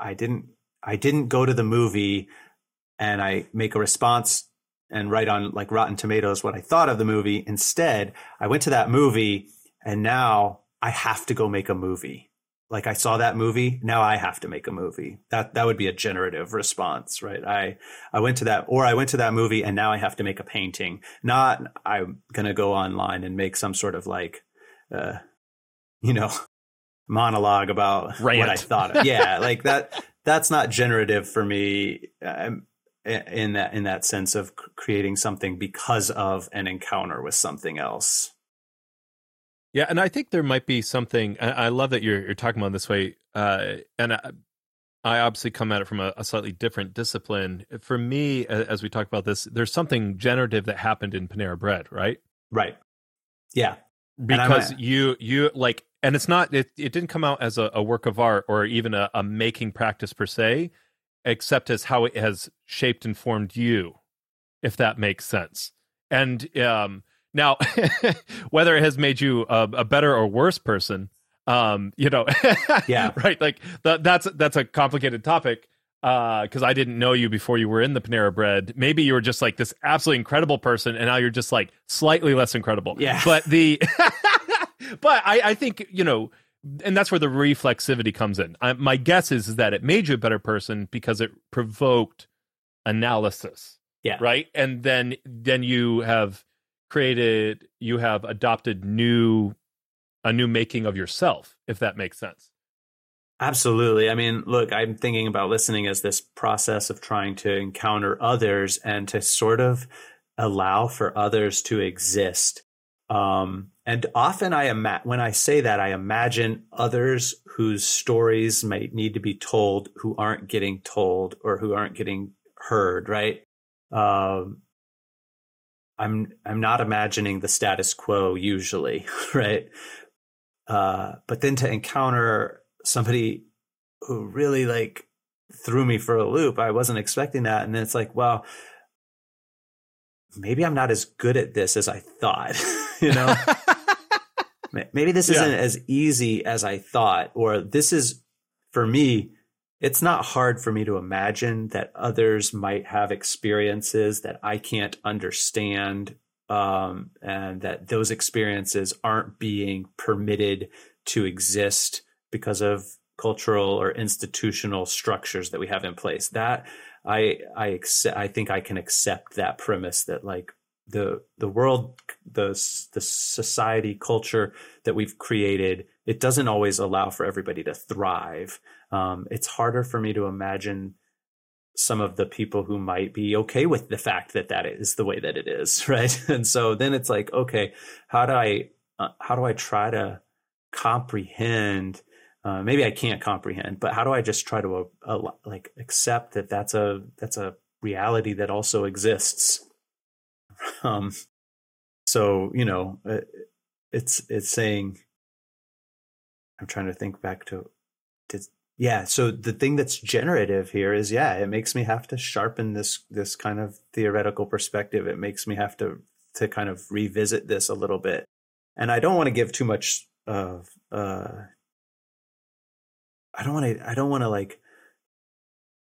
I didn't I didn't go to the movie, and I make a response and write on like Rotten Tomatoes what I thought of the movie. Instead, I went to that movie, and now I have to go make a movie. Like, I saw that movie, now I have to make a movie. That that would be a generative response, right? I I went to that, or I went to that movie, and now I have to make a painting. Not I'm gonna go online and make some sort of like, uh, you know, monologue about Rant. What I thought of. Yeah, like that. That's not generative for me um, in that in that sense of creating something because of an encounter with something else. Yeah, and I think there might be something. I love that you're you're talking about this way, uh, and I, I obviously come at it from a, a slightly different discipline. For me, as we talk about this, there's something generative that happened in Panera Bread, right? Right. Yeah, because you you like, and it's not it, it didn't come out as a, a work of art or even a, a making practice per se, except as how it has shaped and formed you, if that makes sense. And um. Now, whether it has made you a, a better or worse person, um, you know, yeah, right. Like th- that's that's a complicated topic because uh, I didn't know you before you were in the Panera Bread. Maybe you were just like this absolutely incredible person, and now you're just like slightly less incredible. Yeah. But the, but I, I think you know, and that's where the reflexivity comes in. I, my guess is, is that it made you a better person because it provoked analysis. Yeah. Right, and then then you have. created, you have adopted new, a new making of yourself, if that makes sense. Absolutely. I mean, look, I'm thinking about listening as this process of trying to encounter others and to sort of allow for others to exist. Um, and often I ima- when I say that, I imagine others whose stories might need to be told, who aren't getting told or who aren't getting heard, right? Um, I'm I'm not imagining the status quo usually, right? Uh, but then to encounter somebody who really like threw me for a loop, I wasn't expecting that. And then it's like, well, maybe I'm not as good at this as I thought, you know? Maybe this isn't yeah. as easy as I thought, or this is, for me, it's not hard for me to imagine that others might have experiences that I can't understand, um, and that those experiences aren't being permitted to exist because of cultural or institutional structures that we have in place. That I I accept, I think I can accept that premise that like the the world, the the society, culture that we've created, it doesn't always allow for everybody to thrive. Um, it's harder for me to imagine some of the people who might be okay with the fact that that is the way that it is, right? And so then it's like, okay, how do I uh, how do I try to comprehend? Uh, maybe I can't comprehend, but how do I just try to uh, uh, like accept that that's a that's a reality that also exists? Um, so you know, it, it's it's saying. I'm trying to think back to. to Yeah. So the thing that's generative here is, yeah, it makes me have to sharpen this, this kind of theoretical perspective. It makes me have to, to kind of revisit this a little bit. And I don't want to give too much of, uh, I don't want to, I don't want to like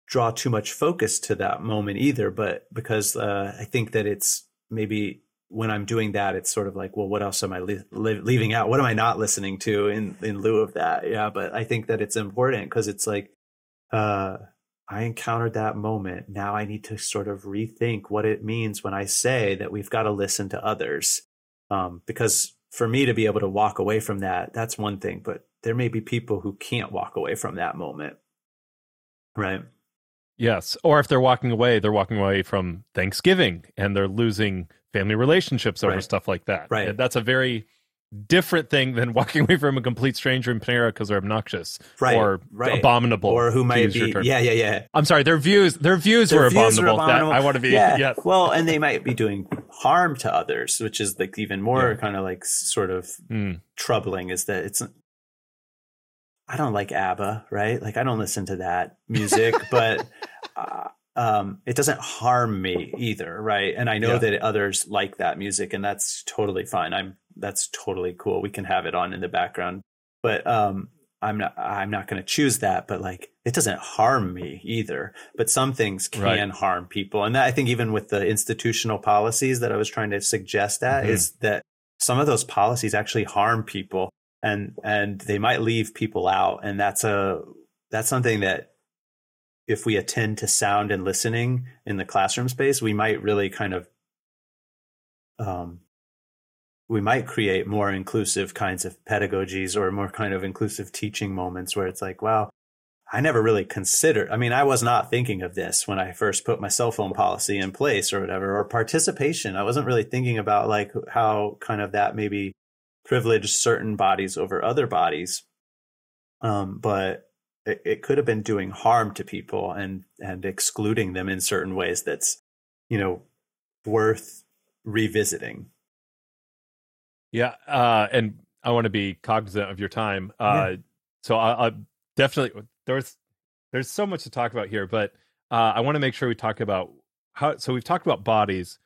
draw too much focus to that moment either, but because, uh, I think that it's maybe when I'm doing that, it's sort of like, well, what else am I li- li- leaving out? What am I not listening to in, in lieu of that? Yeah. But I think that it's important because it's like, uh, I encountered that moment. Now I need to sort of rethink what it means when I say that we've got to listen to others. Um, because for me to be able to walk away from that, that's one thing, but there may be people who can't walk away from that moment. Right. Yes. Or if they're walking away, they're walking away from Thanksgiving and they're losing family relationships over right. stuff like that. Right. That's a very different thing than walking away from a complete stranger in Panera because they're obnoxious right, or right. abominable. Or who might be, yeah, yeah, yeah. I'm sorry, their views Their views their were views abominable. abominable. That, I want to be, yeah. yeah. Well, and they might be doing harm to others, which is like even more yeah. kind of like sort of mm. troubling is that it's, I don't like ABBA, right? Like I don't listen to that music, but uh, um, it doesn't harm me either, right? And I know yeah. that others like that music and that's totally fine. I'm That's totally cool. We can have it on in the background, but um, I'm not, I'm not going to choose that, but like, it doesn't harm me either, but some things can right. harm people. And that, I think even with the institutional policies that I was trying to suggest at mm-hmm. is that some of those policies actually harm people and, and they might leave people out. And that's a, that's something that if we attend to sound and listening in the classroom space, we might really kind of, um, we might create more inclusive kinds of pedagogies or more kind of inclusive teaching moments where it's like, wow, I never really considered. I mean, I was not thinking of this when I first put my cell phone policy in place or whatever, or participation. I wasn't really thinking about like how kind of that maybe privileged certain bodies over other bodies. Um, but it, it could have been doing harm to people and, and excluding them in certain ways that's, you know, worth revisiting. Yeah, uh, and I want to be cognizant of your time. Uh, yeah. So I, I definitely there's there's so much to talk about here, but uh, I want to make sure we talk about how. So we've talked about bodies,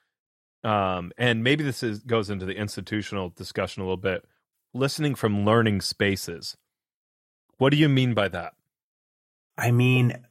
um, and maybe this is, goes into the institutional discussion a little bit. Listening from learning spaces. What do you mean by that? I mean,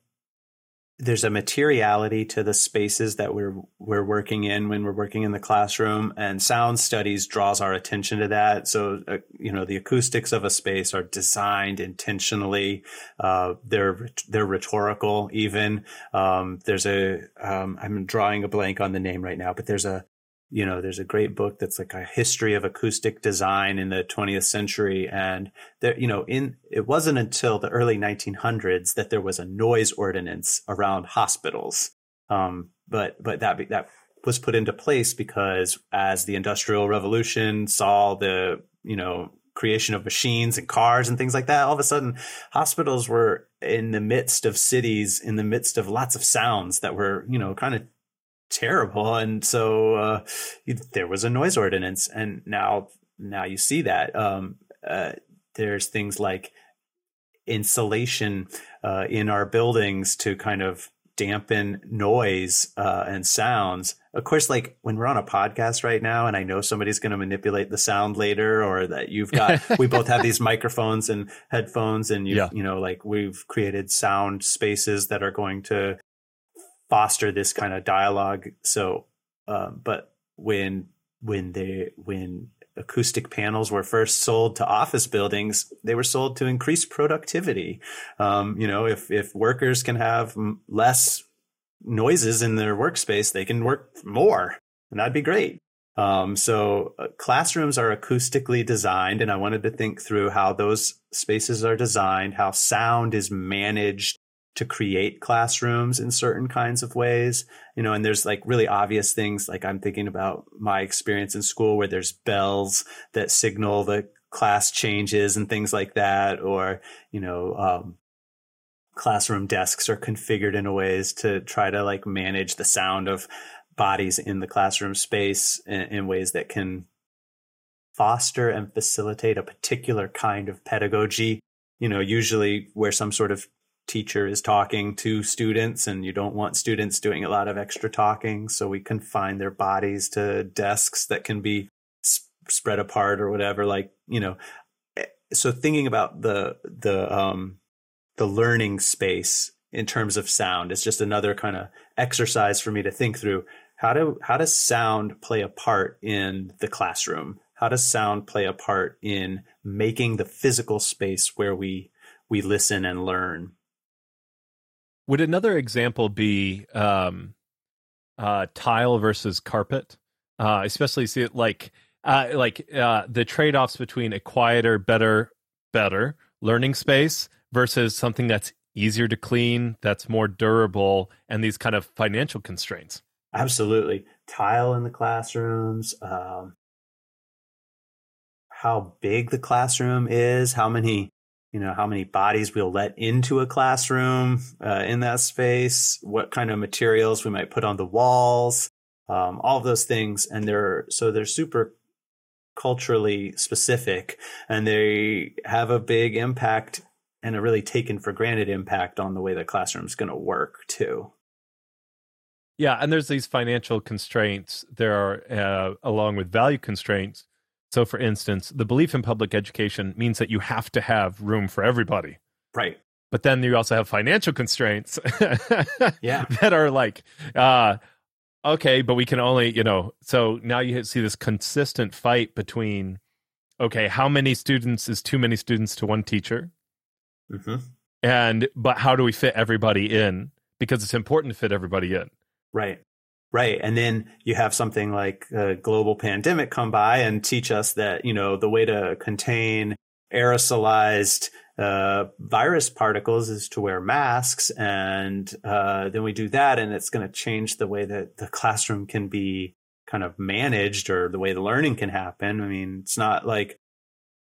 there's a materiality to the spaces that we're we're working in when we're working in the classroom, and sound studies draws our attention to that. So, uh, you know, the acoustics of a space are designed intentionally. Uh, they're they're rhetorical. Even um, there's a um, I'm drawing a blank on the name right now, but there's a you know there's a great book that's like a history of acoustic design in the twentieth century, and there you know in it wasn't until the early nineteen hundreds that there was a noise ordinance around hospitals, um, but but that that was put into place because as the Industrial Revolution saw the you know creation of machines and cars and things like that, all of a sudden hospitals were in the midst of cities, in the midst of lots of sounds that were you know kind of terrible, and so uh, there was a noise ordinance, and now now you see that um, uh, there's things like insulation uh, in our buildings to kind of dampen noise uh, and sounds. Of course, like when we're on a podcast right now, and I know somebody's going to manipulate the sound later, or that you've got, we both have these microphones and headphones, and you yeah. you know, like we've created sound spaces that are going to foster this kind of dialogue. So, um, but when when they when acoustic panels were first sold to office buildings, they were sold to increase productivity. Um, you know, if if workers can have less noises in their workspace, they can work more, and that'd be great. Um, so, uh, classrooms are acoustically designed, and I wanted to think through how those spaces are designed, how sound is managed to create classrooms in certain kinds of ways, you know, and there's like really obvious things. Like I'm thinking about my experience in school where there's bells that signal the class changes and things like that, or, you know, um, classroom desks are configured in ways to try to like manage the sound of bodies in the classroom space in, in ways that can foster and facilitate a particular kind of pedagogy, you know, usually where some sort of teacher is talking to students, and you don't want students doing a lot of extra talking. So we confine their bodies to desks that can be sp- spread apart or whatever, like, you know, so thinking about the, the, um, the learning space in terms of sound, it's just another kind of exercise for me to think through how do, how does sound play a part in the classroom? How does sound play a part in making the physical space where we, we listen and learn? Would another example be um, uh, tile versus carpet? Uh, especially see it like uh, like uh, the trade-offs between a quieter, better, better learning space versus something that's easier to clean, that's more durable, and these kind of financial constraints. Absolutely, tile in the classrooms. Um, how big the classroom is, how many, you know, how many bodies we'll let into a classroom uh, in that space, what kind of materials we might put on the walls, um, all of those things. And they're, so they're super culturally specific, and they have a big impact and a really taken for granted impact on the way the classroom's going to work too. Yeah. And there's these financial constraints there are, uh, along with value constraints. So for instance, the belief in public education means that you have to have room for everybody. Right. But then you also have financial constraints yeah. that are like, uh, okay, but we can only, you know, so now you see this consistent fight between, okay, how many students is too many students to one teacher? Mm-hmm. And, but how do we fit everybody in? Because it's important to fit everybody in. Right. Right. And then you have something like a global pandemic come by and teach us that, you know, the way to contain aerosolized uh, virus particles is to wear masks. And uh, then we do that, and it's going to change the way that the classroom can be kind of managed, or the way the learning can happen. I mean, it's not like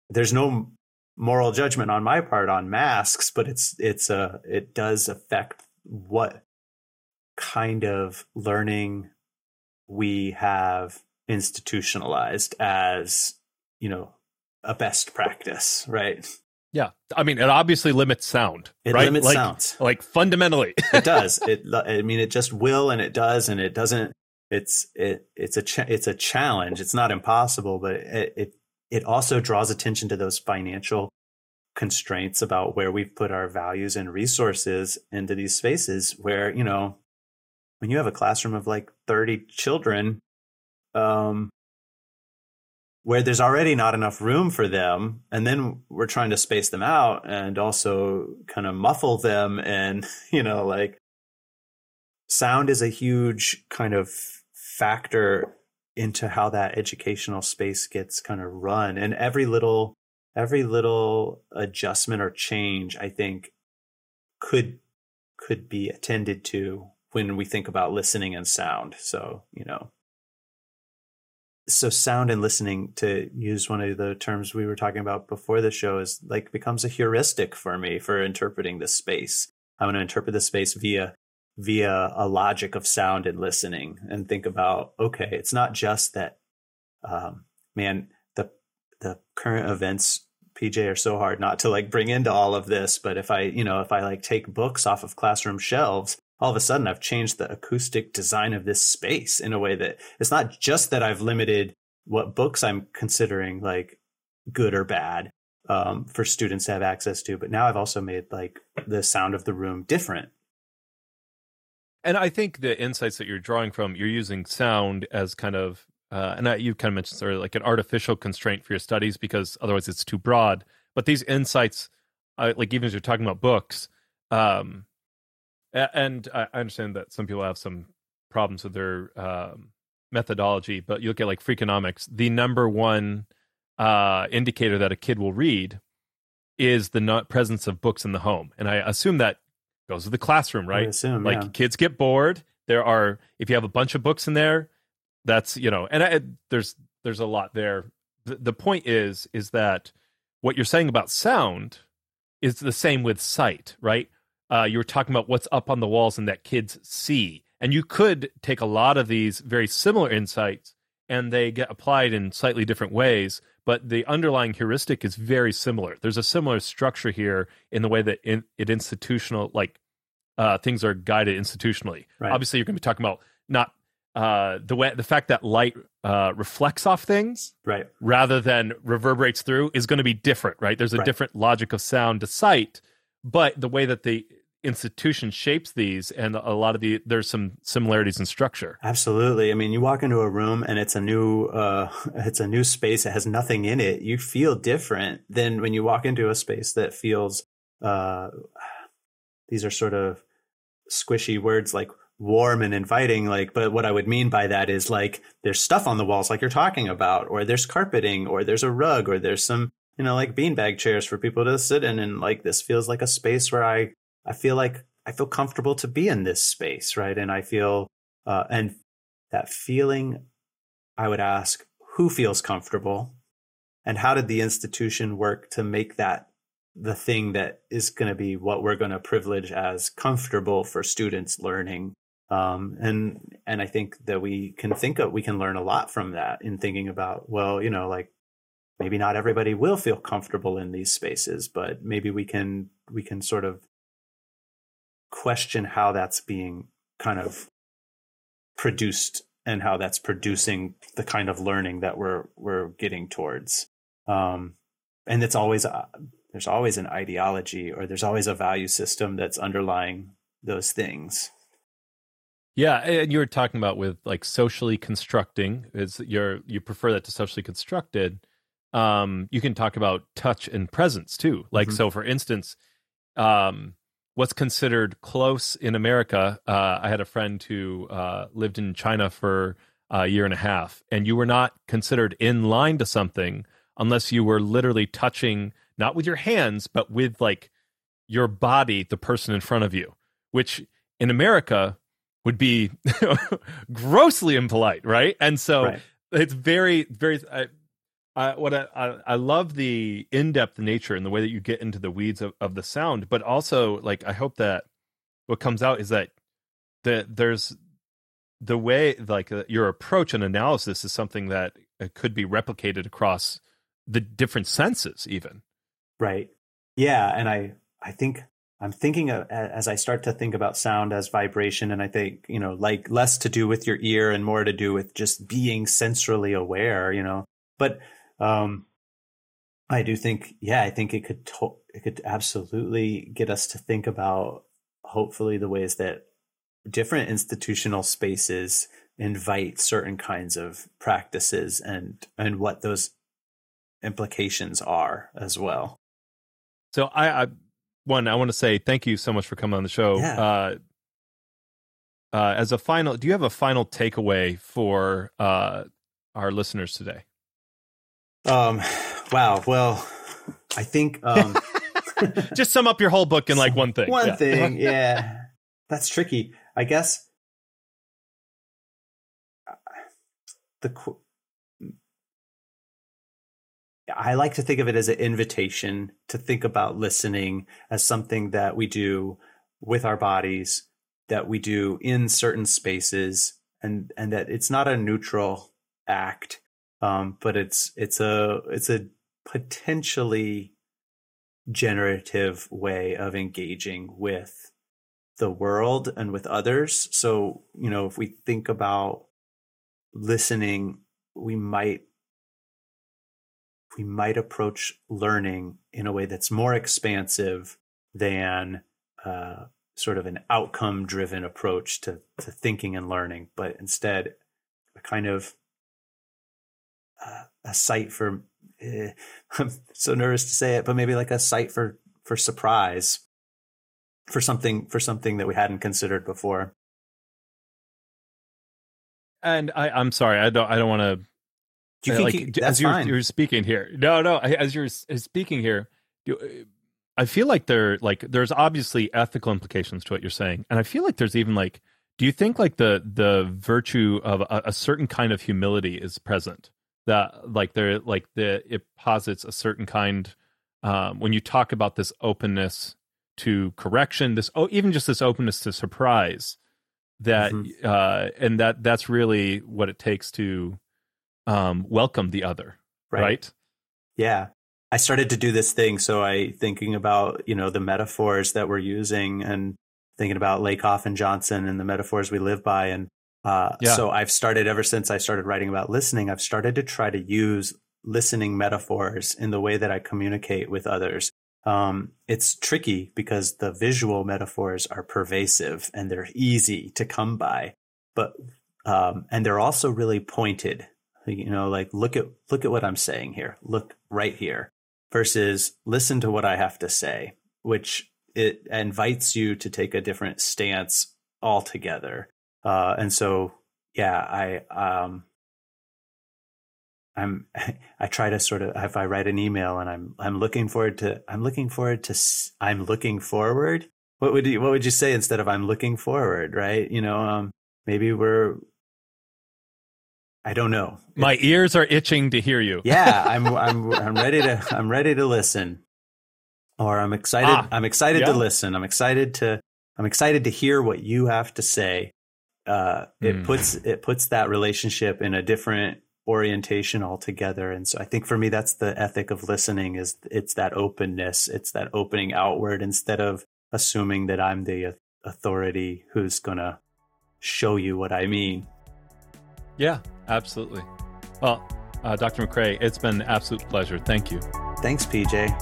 there's no moral judgment on my part on masks, but it's it's a it does affect what kind of learning we have institutionalized as, you know, a best practice, right? Yeah. I mean, it obviously limits sound. It right? limits like, sounds. Like fundamentally. It does. It, I mean, it just will, and it does, and it doesn't, it's, it, it's a, cha- it's a challenge. It's not impossible, but it, it, it also draws attention to those financial constraints about where we've put our values and resources into these spaces where, you know, when you have a classroom of like thirty children, um, where there's already not enough room for them, and then we're trying to space them out and also kind of muffle them, and, you know, like sound is a huge kind of factor into how that educational space gets kind of run, and every little every little adjustment or change, I think, could could be attended to when we think about listening and sound. So, you know, so sound and listening, to use one of the terms we were talking about before the show, is like becomes a heuristic for me for interpreting this space. I'm going to interpret this space via, via a logic of sound and listening, and think about, okay, it's not just that, um, man, the, the current events, P J, are so hard not to like bring into all of this. But if I, you know, if I like take books off of classroom shelves, all of a sudden I've changed the acoustic design of this space in a way that it's not just that I've limited what books I'm considering like good or bad um, for students to have access to, but now I've also made like the sound of the room different. And I think the insights that you're drawing from, you're using sound as kind of, uh, and I, you kind of mentioned earlier, like an artificial constraint for your studies, because otherwise it's too broad. But these insights, uh, like even as you're talking about books, um, and I understand that some people have some problems with their um, methodology, but you look at like Freakonomics, the number one uh, indicator that a kid will read is the not presence of books in the home. And I assume that goes to the classroom, right? I assume, like yeah. Kids get bored. There are, if you have a bunch of books in there, that's, you know, and I, there's there's a lot there. The, the point is, is that what you're saying about sound is the same with sight, right? Uh, you were talking about what's up on the walls and that kids see. And you could take a lot of these very similar insights, and they get applied in slightly different ways, but the underlying heuristic is very similar. There's a similar structure here in the way that in, it institutional, like uh, things are guided institutionally. Right. Obviously, you're going to be talking about not uh, the way, the fact that light uh, reflects off things right. rather than reverberates through is going to be different, right? There's a right. different logic of sound to sight. But the way that the institution shapes these, and a lot of the, there's some similarities in structure. Absolutely. I mean, you walk into a room and it's a new, uh, it's a new space that has nothing in it. You feel different than when you walk into a space that feels, uh, these are sort of squishy words like warm and inviting. Like, but what I would mean by that is like, there's stuff on the walls like you're talking about, or there's carpeting, or there's a rug, or there's some, you know, like beanbag chairs for people to sit in. And like, this feels like a space where I, I feel like I feel comfortable to be in this space. Right. And I feel, uh, and that feeling, I would ask, who feels comfortable? And how did the institution work to make that the thing that is going to be what we're going to privilege as comfortable for students learning? Um, and and I think that we can think of, we can learn a lot from that in thinking about, well, you know, like maybe not everybody will feel comfortable in these spaces, but maybe we can we can sort of question how that's being kind of produced and how that's producing the kind of learning that we're we're getting towards. Um, and it's always uh, there's always an ideology, or there's always a value system that's underlying those things. Yeah, and you were talking about with like socially constructing, is your you prefer that to socially constructed. Um, you can talk about touch and presence too. Like mm-hmm. so, for instance, um, what's considered close in America. Uh, I had a friend who uh, lived in China for a year and a half, and you were not considered in line to something unless you were literally touching, not with your hands, but with like your body, the person in front of you, which in America would be grossly impolite, right? And so right. it's very, very. I, I, what I, I I love the in-depth nature and the way that you get into the weeds of, of the sound, but also like I hope that what comes out is that the, there's the way like uh, your approach and analysis is something that uh, could be replicated across the different senses, even. Right. Yeah, and I I think. I'm thinking of, as I start to think about sound as vibration, and I think, you know, like less to do with your ear and more to do with just being sensorily aware, you know, but um, I do think, yeah, I think it could, to- it could absolutely get us to think about hopefully the ways that different institutional spaces invite certain kinds of practices and, and what those implications are as well. So I, I, One, I want to say thank you so much for coming on the show. Yeah. Uh, uh, as a final, do you have a final takeaway for uh, our listeners today? Um, wow. Well, I think um, just sum up your whole book in like one thing. One yeah. thing, yeah. That's tricky, I guess. The I like to think of it as an invitation to think about listening as something that we do with our bodies, that we do in certain spaces, and, and that it's not a neutral act, um, but it's it's a it's a potentially generative way of engaging with the world and with others. So, you know, if we think about listening, we might we might approach learning in a way that's more expansive than uh, sort of an outcome-driven approach to, to thinking and learning, but instead a kind of uh, a site for, eh, I'm so nervous to say it, but maybe like a site for, for surprise, for something, for something that we hadn't considered before. And I, I'm sorry, I don't, I don't want to, You think like, he, that's as you're, fine. you're speaking here, no, no. As you're speaking here, you, I feel like there, like, there's obviously ethical implications to what you're saying, and I feel like there's even like, do you think like the the virtue of a, a certain kind of humility is present? That like there, like the it posits a certain kind um, when you talk about this openness to correction, this oh, even just this openness to surprise, that mm-hmm. uh, and that that's really what it takes to. Um, welcome the other, right. right? Yeah. I started to do this thing. So I thinking about, you know, the metaphors that we're using and thinking about Lakoff and Johnson and the metaphors we live by. And uh, yeah. so I've started ever since I started writing about listening, I've started to try to use listening metaphors in the way that I communicate with others. Um, it's tricky because the visual metaphors are pervasive and they're easy to come by, but um, and they're also really pointed. You know, like, look at look at what I'm saying here. Look right here versus listen to what I have to say, which it invites you to take a different stance altogether. Uh, and so, yeah, I um, I'm I try to sort of if I write an email and I'm I'm looking forward to I'm looking forward to I'm looking forward. What would you what would you say instead of I'm looking forward? Right. You know, um, maybe we're. I don't know. My it's, ears are itching to hear you. Yeah, I'm I'm I'm ready to I'm ready to listen. Or I'm excited ah, I'm excited yeah. to listen. I'm excited to I'm excited to hear what you have to say. Uh, it mm. puts it puts that relationship in a different orientation altogether. And so I think for me that's the ethic of listening, is it's that openness, it's that opening outward instead of assuming that I'm the authority who's going to show you what I mean. Yeah, absolutely. Well, uh, Doctor McRae, it's been an absolute pleasure. Thank you. Thanks, P J.